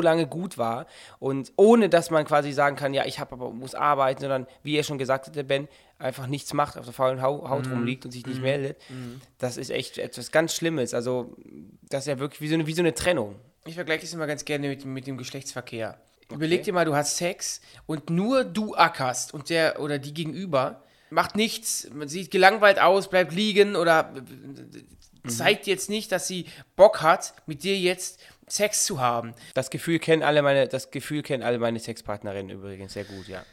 lange gut war, und ohne dass man quasi sagen kann, ja, muss arbeiten, sondern wie ihr schon gesagt habt, Ben, einfach nichts macht, auf der faulen Haut rumliegt und sich nicht meldet. Das ist echt etwas ganz Schlimmes. Also das ist ja wirklich wie so eine Trennung. Ich vergleiche es immer ganz gerne mit dem Geschlechtsverkehr. Okay. Überleg dir mal, du hast Sex und nur du ackerst und der oder die Gegenüber macht nichts, man sieht gelangweilt aus, bleibt liegen oder zeigt jetzt nicht, dass sie Bock hat, mit dir jetzt Sex zu haben. Das Gefühl kennen alle meine Sexpartnerinnen übrigens sehr gut, ja.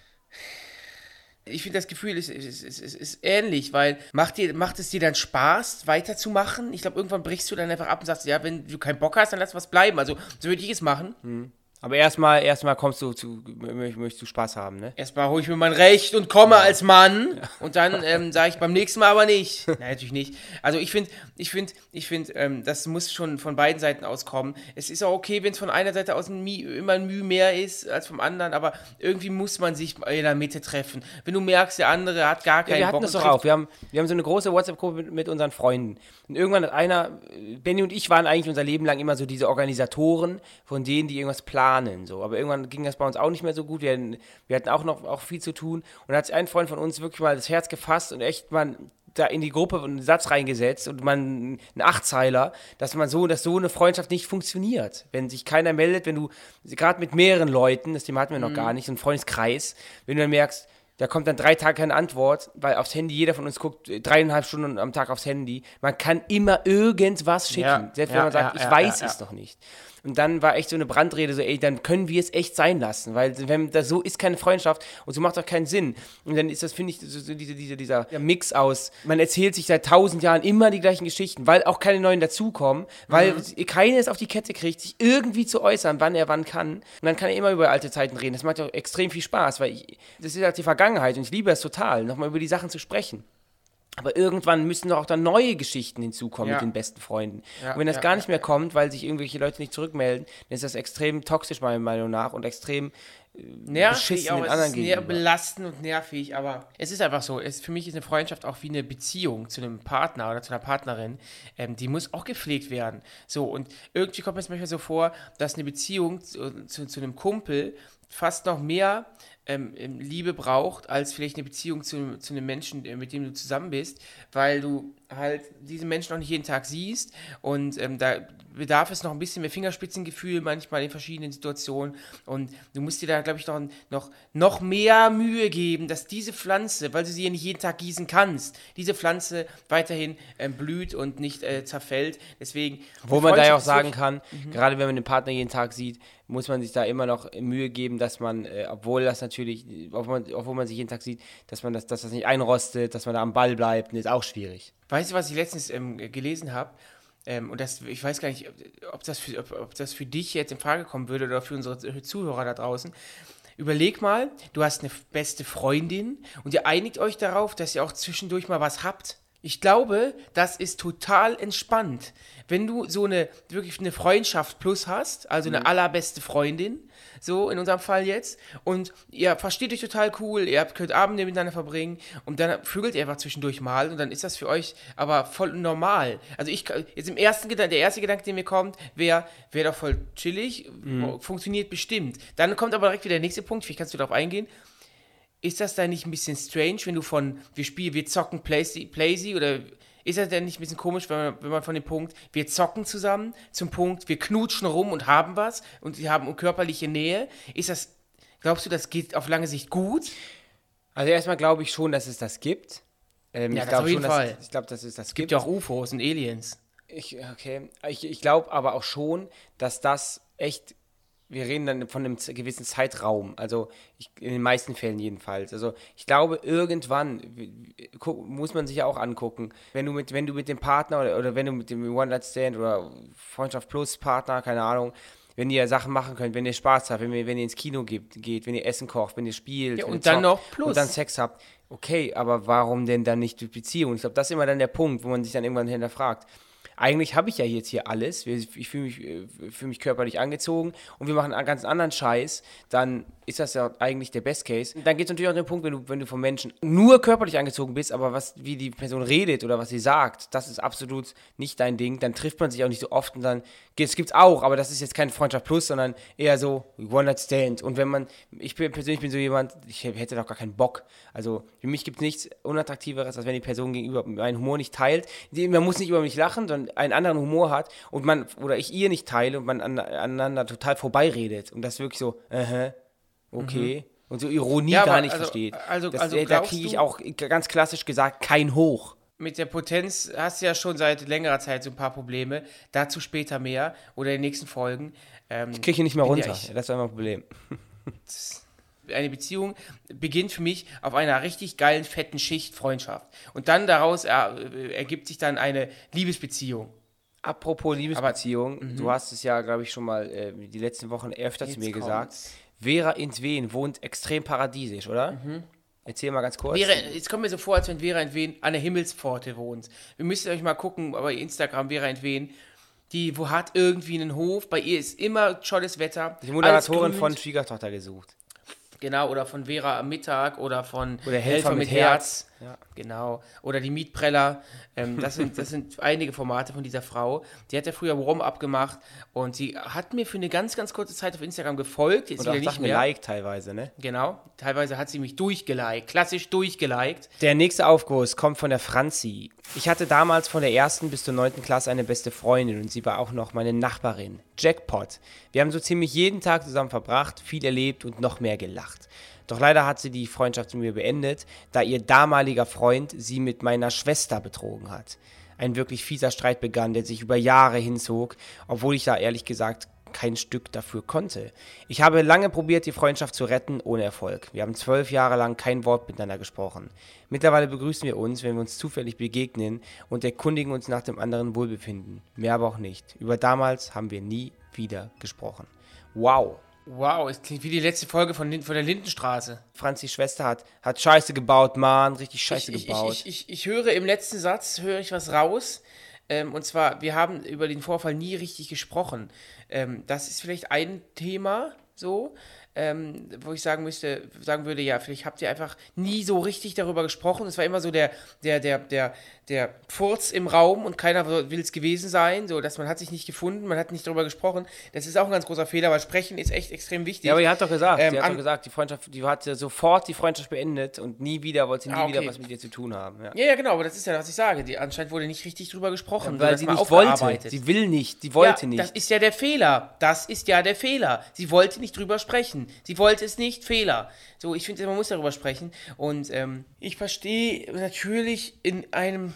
Ich finde, das Gefühl ist ähnlich, weil macht es dir dann Spaß, weiterzumachen? Ich glaube, irgendwann brichst du dann einfach ab und sagst, ja, wenn du keinen Bock hast, dann lass was bleiben. Also, so würde ich es machen. Aber erstmal kommst du möchtest du Spaß haben, ne? Erstmal hole ich mir mein Recht und komme als Mann. Ja. Und dann sage ich beim nächsten Mal aber nicht. Nein, natürlich nicht. Also ich finde, das muss schon von beiden Seiten aus kommen. Es ist auch okay, wenn es von einer Seite aus immer ein Mühe mehr ist als vom anderen, aber irgendwie muss man sich in der Mitte treffen. Wenn du merkst, der andere hat gar keinen Bock. Wir haben so eine große WhatsApp-Gruppe mit unseren Freunden. Und irgendwann hat Benny und ich waren eigentlich unser Leben lang immer so diese Organisatoren von denen, die irgendwas planen. So. Aber irgendwann ging das bei uns auch nicht mehr so gut. Wir hatten auch noch viel zu tun. Und da hat sich ein Freund von uns wirklich mal das Herz gefasst und echt mal da in die Gruppe einen Satz reingesetzt und einen Achtzeiler, dass so eine Freundschaft nicht funktioniert. Wenn sich keiner meldet, wenn du gerade mit mehreren Leuten, das Thema hatten wir noch gar nicht, so ein Freundeskreis, wenn du dann merkst, da kommt dann 3 Tage keine Antwort, weil aufs Handy, jeder von uns guckt 3,5 Stunden am Tag aufs Handy. Man kann immer irgendwas schicken, selbst wenn man sagt, ich weiß es noch nicht. Und dann war echt so eine Brandrede, so ey, dann können wir es echt sein lassen, weil wenn das so ist, keine Freundschaft und so macht doch keinen Sinn. Und dann ist das, finde ich, so dieser Mix aus, man erzählt sich seit 1000 Jahren immer die gleichen Geschichten, weil auch keine neuen dazukommen, weil keiner es auf die Kette kriegt, sich irgendwie zu äußern, wann er wann kann. Und dann kann er immer über alte Zeiten reden. Das macht doch extrem viel Spaß, weil das ist halt die Vergangenheit und ich liebe es total, nochmal über die Sachen zu sprechen. Aber irgendwann müssen doch auch dann neue Geschichten hinzukommen mit den besten Freunden. Ja, und wenn das gar nicht mehr kommt, weil sich irgendwelche Leute nicht zurückmelden, dann ist das extrem toxisch meiner Meinung nach und extrem beschissen den anderen gegenüber. Belastend und nervig, aber es ist einfach so. Für mich ist eine Freundschaft auch wie eine Beziehung zu einem Partner oder zu einer Partnerin. Die muss auch gepflegt werden. So, und irgendwie kommt mir es manchmal so vor, dass eine Beziehung zu einem Kumpel fast noch mehr Liebe braucht, als vielleicht eine Beziehung zu einem Menschen, mit dem du zusammen bist, weil du halt diese Menschen auch nicht jeden Tag siehst und da bedarf es noch ein bisschen mehr Fingerspitzengefühl manchmal in verschiedenen Situationen und du musst dir da, glaube ich, noch mehr Mühe geben, dass diese Pflanze, weil du sie ja nicht jeden Tag gießen kannst, diese Pflanze weiterhin blüht und nicht zerfällt. Deswegen, wo man da ja auch sagen kann, gerade wenn man den Partner jeden Tag sieht, muss man sich da immer noch Mühe geben, dass man, obwohl man sich jeden Tag sieht, dass das nicht einrostet, dass man da am Ball bleibt, ist auch schwierig. Weißt du, was ich letztens gelesen habe? Und das, ich weiß gar nicht, ob das für dich jetzt in Frage kommen würde oder für unsere Zuhörer da draußen. Überleg mal, du hast eine beste Freundin und ihr einigt euch darauf, dass ihr auch zwischendurch mal was habt. Ich glaube, das ist total entspannt. Wenn du so wirklich eine Freundschaft plus hast, also eine allerbeste Freundin, so in unserem Fall jetzt, und ihr versteht euch total cool, ihr könnt Abende miteinander verbringen und dann vögelt ihr einfach zwischendurch mal und dann ist das für euch aber voll normal. Also der erste Gedanke, der mir kommt, wäre doch voll chillig, funktioniert bestimmt. Dann kommt aber direkt wieder der nächste Punkt, vielleicht kannst du darauf eingehen. Ist das dann nicht ein bisschen strange, wenn du wir zocken Playsee oder ist das denn nicht ein bisschen komisch, wenn man von dem Punkt, wir zocken zusammen, zum Punkt, wir knutschen rum und haben was und wir haben körperliche Nähe, glaubst du, das geht auf lange Sicht gut? Also erstmal glaube ich schon, dass es das gibt. Auf jeden Fall. Ich glaube, dass es das gibt. Es gibt ja auch UFOs und Aliens. Ich glaube aber auch schon, dass das echt... Wir reden dann von einem gewissen Zeitraum, also in den meisten Fällen jedenfalls. Also ich glaube, irgendwann muss man sich ja auch angucken, wenn du mit dem Partner oder wenn du mit dem One-Night-Stand oder Freundschaft-Plus-Partner, keine Ahnung, wenn ihr Sachen machen könnt, wenn ihr Spaß habt, wenn ihr ins Kino geht, wenn ihr Essen kocht, wenn ihr spielt. Ja, und dann noch plus. Und dann Sex habt. Okay, aber warum denn dann nicht die Beziehung? Ich glaube, das ist immer dann der Punkt, wo man sich dann irgendwann hinterfragt. Eigentlich habe ich ja jetzt hier alles. Ich fühle mich körperlich angezogen und wir machen einen ganz anderen Scheiß. Dann ist das ja eigentlich der Best Case. Dann geht es natürlich auch an den Punkt, wenn du von Menschen nur körperlich angezogen bist, aber wie die Person redet oder was sie sagt, das ist absolut nicht dein Ding. Dann trifft man sich auch nicht so oft und dann, es gibt's auch, aber das ist jetzt keine Freundschaft plus, sondern eher so One-Night-Stand. Und wenn man, ich persönlich bin so jemand, ich hätte doch gar keinen Bock. Also für mich gibt es nichts Unattraktiveres, als wenn die Person gegenüber meinen Humor nicht teilt. Man muss nicht über mich lachen, sondern einen anderen Humor hat und ich ihr nicht teile und man aneinander total vorbeiredet und das wirklich so, okay, und so Ironie ja, gar nicht versteht. Da kriege ich auch ganz klassisch gesagt kein Hoch. Mit der Potenz hast du ja schon seit längerer Zeit so ein paar Probleme, dazu später mehr oder in den nächsten Folgen. Ich kriege hier nicht mehr runter, das war immer ein Problem. Eine Beziehung beginnt für mich auf einer richtig geilen, fetten Schicht Freundschaft. Und dann daraus ergibt sich dann eine Liebesbeziehung. Apropos Liebesbeziehung, du hast es ja, glaube ich, schon mal die letzten Wochen öfter zu mir gesagt. Vera in Wien wohnt extrem paradiesisch, oder? Mhm. Erzähl mal ganz kurz. Vera, jetzt kommt mir so vor, als wenn Vera in Wien an der Himmelspforte wohnt. Wir müssen euch mal gucken, aber Instagram, Vera in Wien. Die hat irgendwie einen Hof, bei ihr ist immer tolles Wetter. Die Moderatorin von Schwiegertochter gesucht. Genau, oder von Vera am Mittag oder von Helfer mit Herz. Ja. Genau. Oder die Mietpreller. Das sind einige Formate von dieser Frau. Die hat ja früher Warm-up gemacht und sie hat mir für eine ganz, ganz kurze Zeit auf Instagram gefolgt. Jetzt und auch wieder nicht mehr. Geliked teilweise, ne? Genau. Teilweise hat sie mich durchgeliked. Klassisch durchgeliked. Der nächste Aufguss kommt von der Franzi. Ich hatte damals von der 1. bis zur 9. Klasse eine beste Freundin und sie war auch noch meine Nachbarin. Jackpot. Wir haben so ziemlich jeden Tag zusammen verbracht, viel erlebt und noch mehr gelacht. Doch leider hat sie die Freundschaft mit mir beendet, da ihr damaliger Freund sie mit meiner Schwester betrogen hat. Ein wirklich fieser Streit begann, der sich über Jahre hinzog, obwohl ich da ehrlich gesagt kein Stück dafür konnte. Ich habe lange probiert, die Freundschaft zu retten, ohne Erfolg. Wir haben 12 Jahre lang kein Wort miteinander gesprochen. Mittlerweile begrüßen wir uns, wenn wir uns zufällig begegnen und erkundigen uns nach dem anderen Wohlbefinden. Mehr aber auch nicht. Über damals haben wir nie wieder gesprochen. Wow. Wow, es klingt wie die letzte Folge von der Lindenstraße. Franzis Schwester hat Scheiße gebaut, Mann, richtig Scheiße gebaut. Ich höre im letzten Satz, was raus. Und zwar, wir haben über den Vorfall nie richtig gesprochen. Das ist vielleicht ein Thema, so, wo ich sagen würde, ja, vielleicht habt ihr einfach nie so richtig darüber gesprochen. Es war immer so der Furz im Raum und keiner will es gewesen sein, so, dass man hat sich nicht gefunden, man hat nicht darüber gesprochen. Das ist auch ein ganz großer Fehler, weil Sprechen ist echt extrem wichtig. Ja, aber ihr habt doch gesagt, die Freundschaft, die hat sofort die Freundschaft beendet und nie wieder wollte sie wieder was mit dir zu tun haben. Ja. Ja, genau, aber das ist ja, was ich sage. Anscheinend wurde nicht richtig drüber gesprochen, ja, weil sie nicht wollte. Sie will nicht, sie wollte nicht. Das ist ja der Fehler. Sie wollte nicht drüber sprechen. Sie wollte es nicht, Fehler. So, ich finde, man muss darüber sprechen. Und ich verstehe natürlich in einem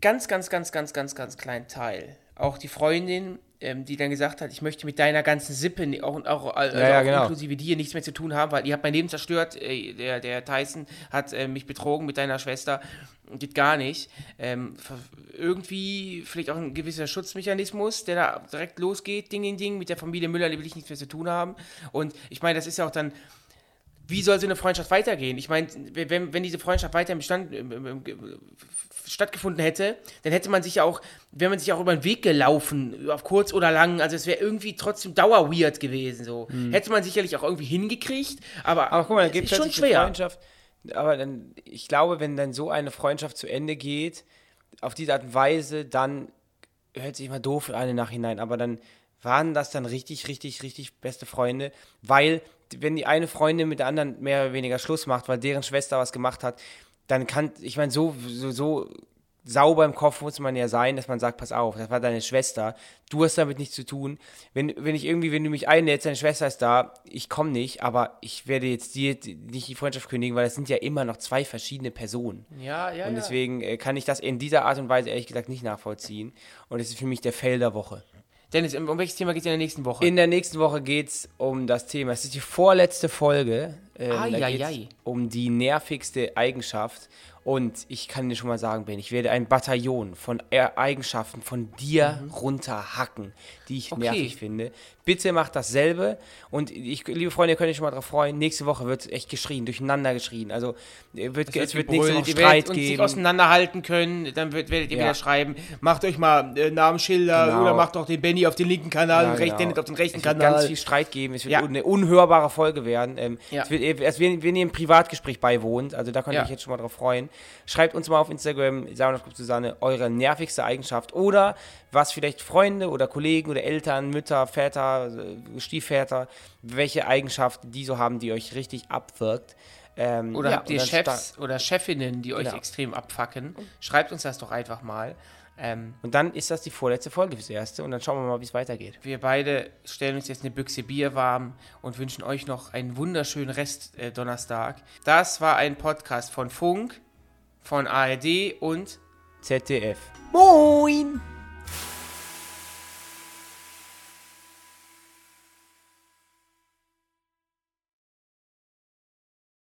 ganz, ganz, ganz, ganz, ganz, ganz kleinen Teil auch die Freundin, die dann gesagt hat, ich möchte mit deiner ganzen Sippe inklusive dir nichts mehr zu tun haben, weil ihr habt mein Leben zerstört, der Tyson hat mich betrogen mit deiner Schwester, geht gar nicht. Irgendwie vielleicht auch ein gewisser Schutzmechanismus, der da direkt losgeht, Ding, mit der Familie Müller will ich nichts mehr zu tun haben. Und ich meine, das ist ja auch dann, wie soll so eine Freundschaft weitergehen? Ich meine, wenn diese Freundschaft weiter im Bestand stattgefunden hätte, dann hätte man sich ja auch, wäre man sich auch über den Weg gelaufen, auf kurz oder lang, also es wäre irgendwie trotzdem dauerweird gewesen, so. Mhm. Hätte man sicherlich auch irgendwie hingekriegt, aber guck mal, es ist schon schwer. Freundschaft, aber dann, ich glaube, wenn dann so eine Freundschaft zu Ende geht, auf diese Art und Weise, dann hört sich immer doof an im Nachhinein, aber dann waren das dann richtig, richtig, richtig beste Freunde, weil wenn die eine Freundin mit der anderen mehr oder weniger Schluss macht, weil deren Schwester was gemacht hat, dann kann, ich meine, so sauber im Kopf muss man ja sein, dass man sagt, pass auf, das war deine Schwester, du hast damit nichts zu tun. Wenn du mich einlädst, deine Schwester ist da, ich komme nicht, aber ich werde jetzt dir nicht die Freundschaft kündigen, weil das sind ja immer noch zwei verschiedene Personen. Ja. Und deswegen kann ich das in dieser Art und Weise ehrlich gesagt nicht nachvollziehen. Und das ist für mich der Fail der Woche. Dennis, um welches Thema geht es in der nächsten Woche? In der nächsten Woche geht es um das Thema, es ist die vorletzte Folge, um die nervigste Eigenschaft Und ich kann dir schon mal sagen, Ben, ich werde ein Bataillon von Eigenschaften von dir runterhacken, die ich nervig finde. Bitte macht dasselbe. Und ich, liebe Freunde, ihr könnt euch schon mal drauf freuen. Nächste Woche wird echt geschrien, durcheinander geschrien. Also es wird nächste Woche Streit geben. Wenn wir uns nicht auseinanderhalten können, dann werdet ihr wieder schreiben, macht euch mal Namensschilder oder macht doch den Benny auf den linken Kanal und Dennis auf den rechten Kanal. Es wird ganz viel Streit geben. Es wird eine unhörbare Folge werden. Es wird, als wenn ihr im Privatgespräch beiwohnt, also da könnt ihr euch jetzt schon mal drauf freuen. Schreibt uns mal auf Instagram, Sauna Club Susanne, eure nervigste Eigenschaft oder was vielleicht Freunde oder Kollegen oder Eltern, Mütter, Väter, Stiefväter, welche Eigenschaft die so haben, die euch richtig abwirkt. Oder habt ihr Chefs oder Chefinnen, die euch extrem abfacken? Schreibt uns das doch einfach mal. Und dann ist das die vorletzte Folge fürs Erste und dann schauen wir mal, wie es weitergeht. Wir beide stellen uns jetzt eine Büchse Bier warm und wünschen euch noch einen wunderschönen Rest Donnerstag. Das war ein Podcast von Funk, von ARD und ZDF. Moin!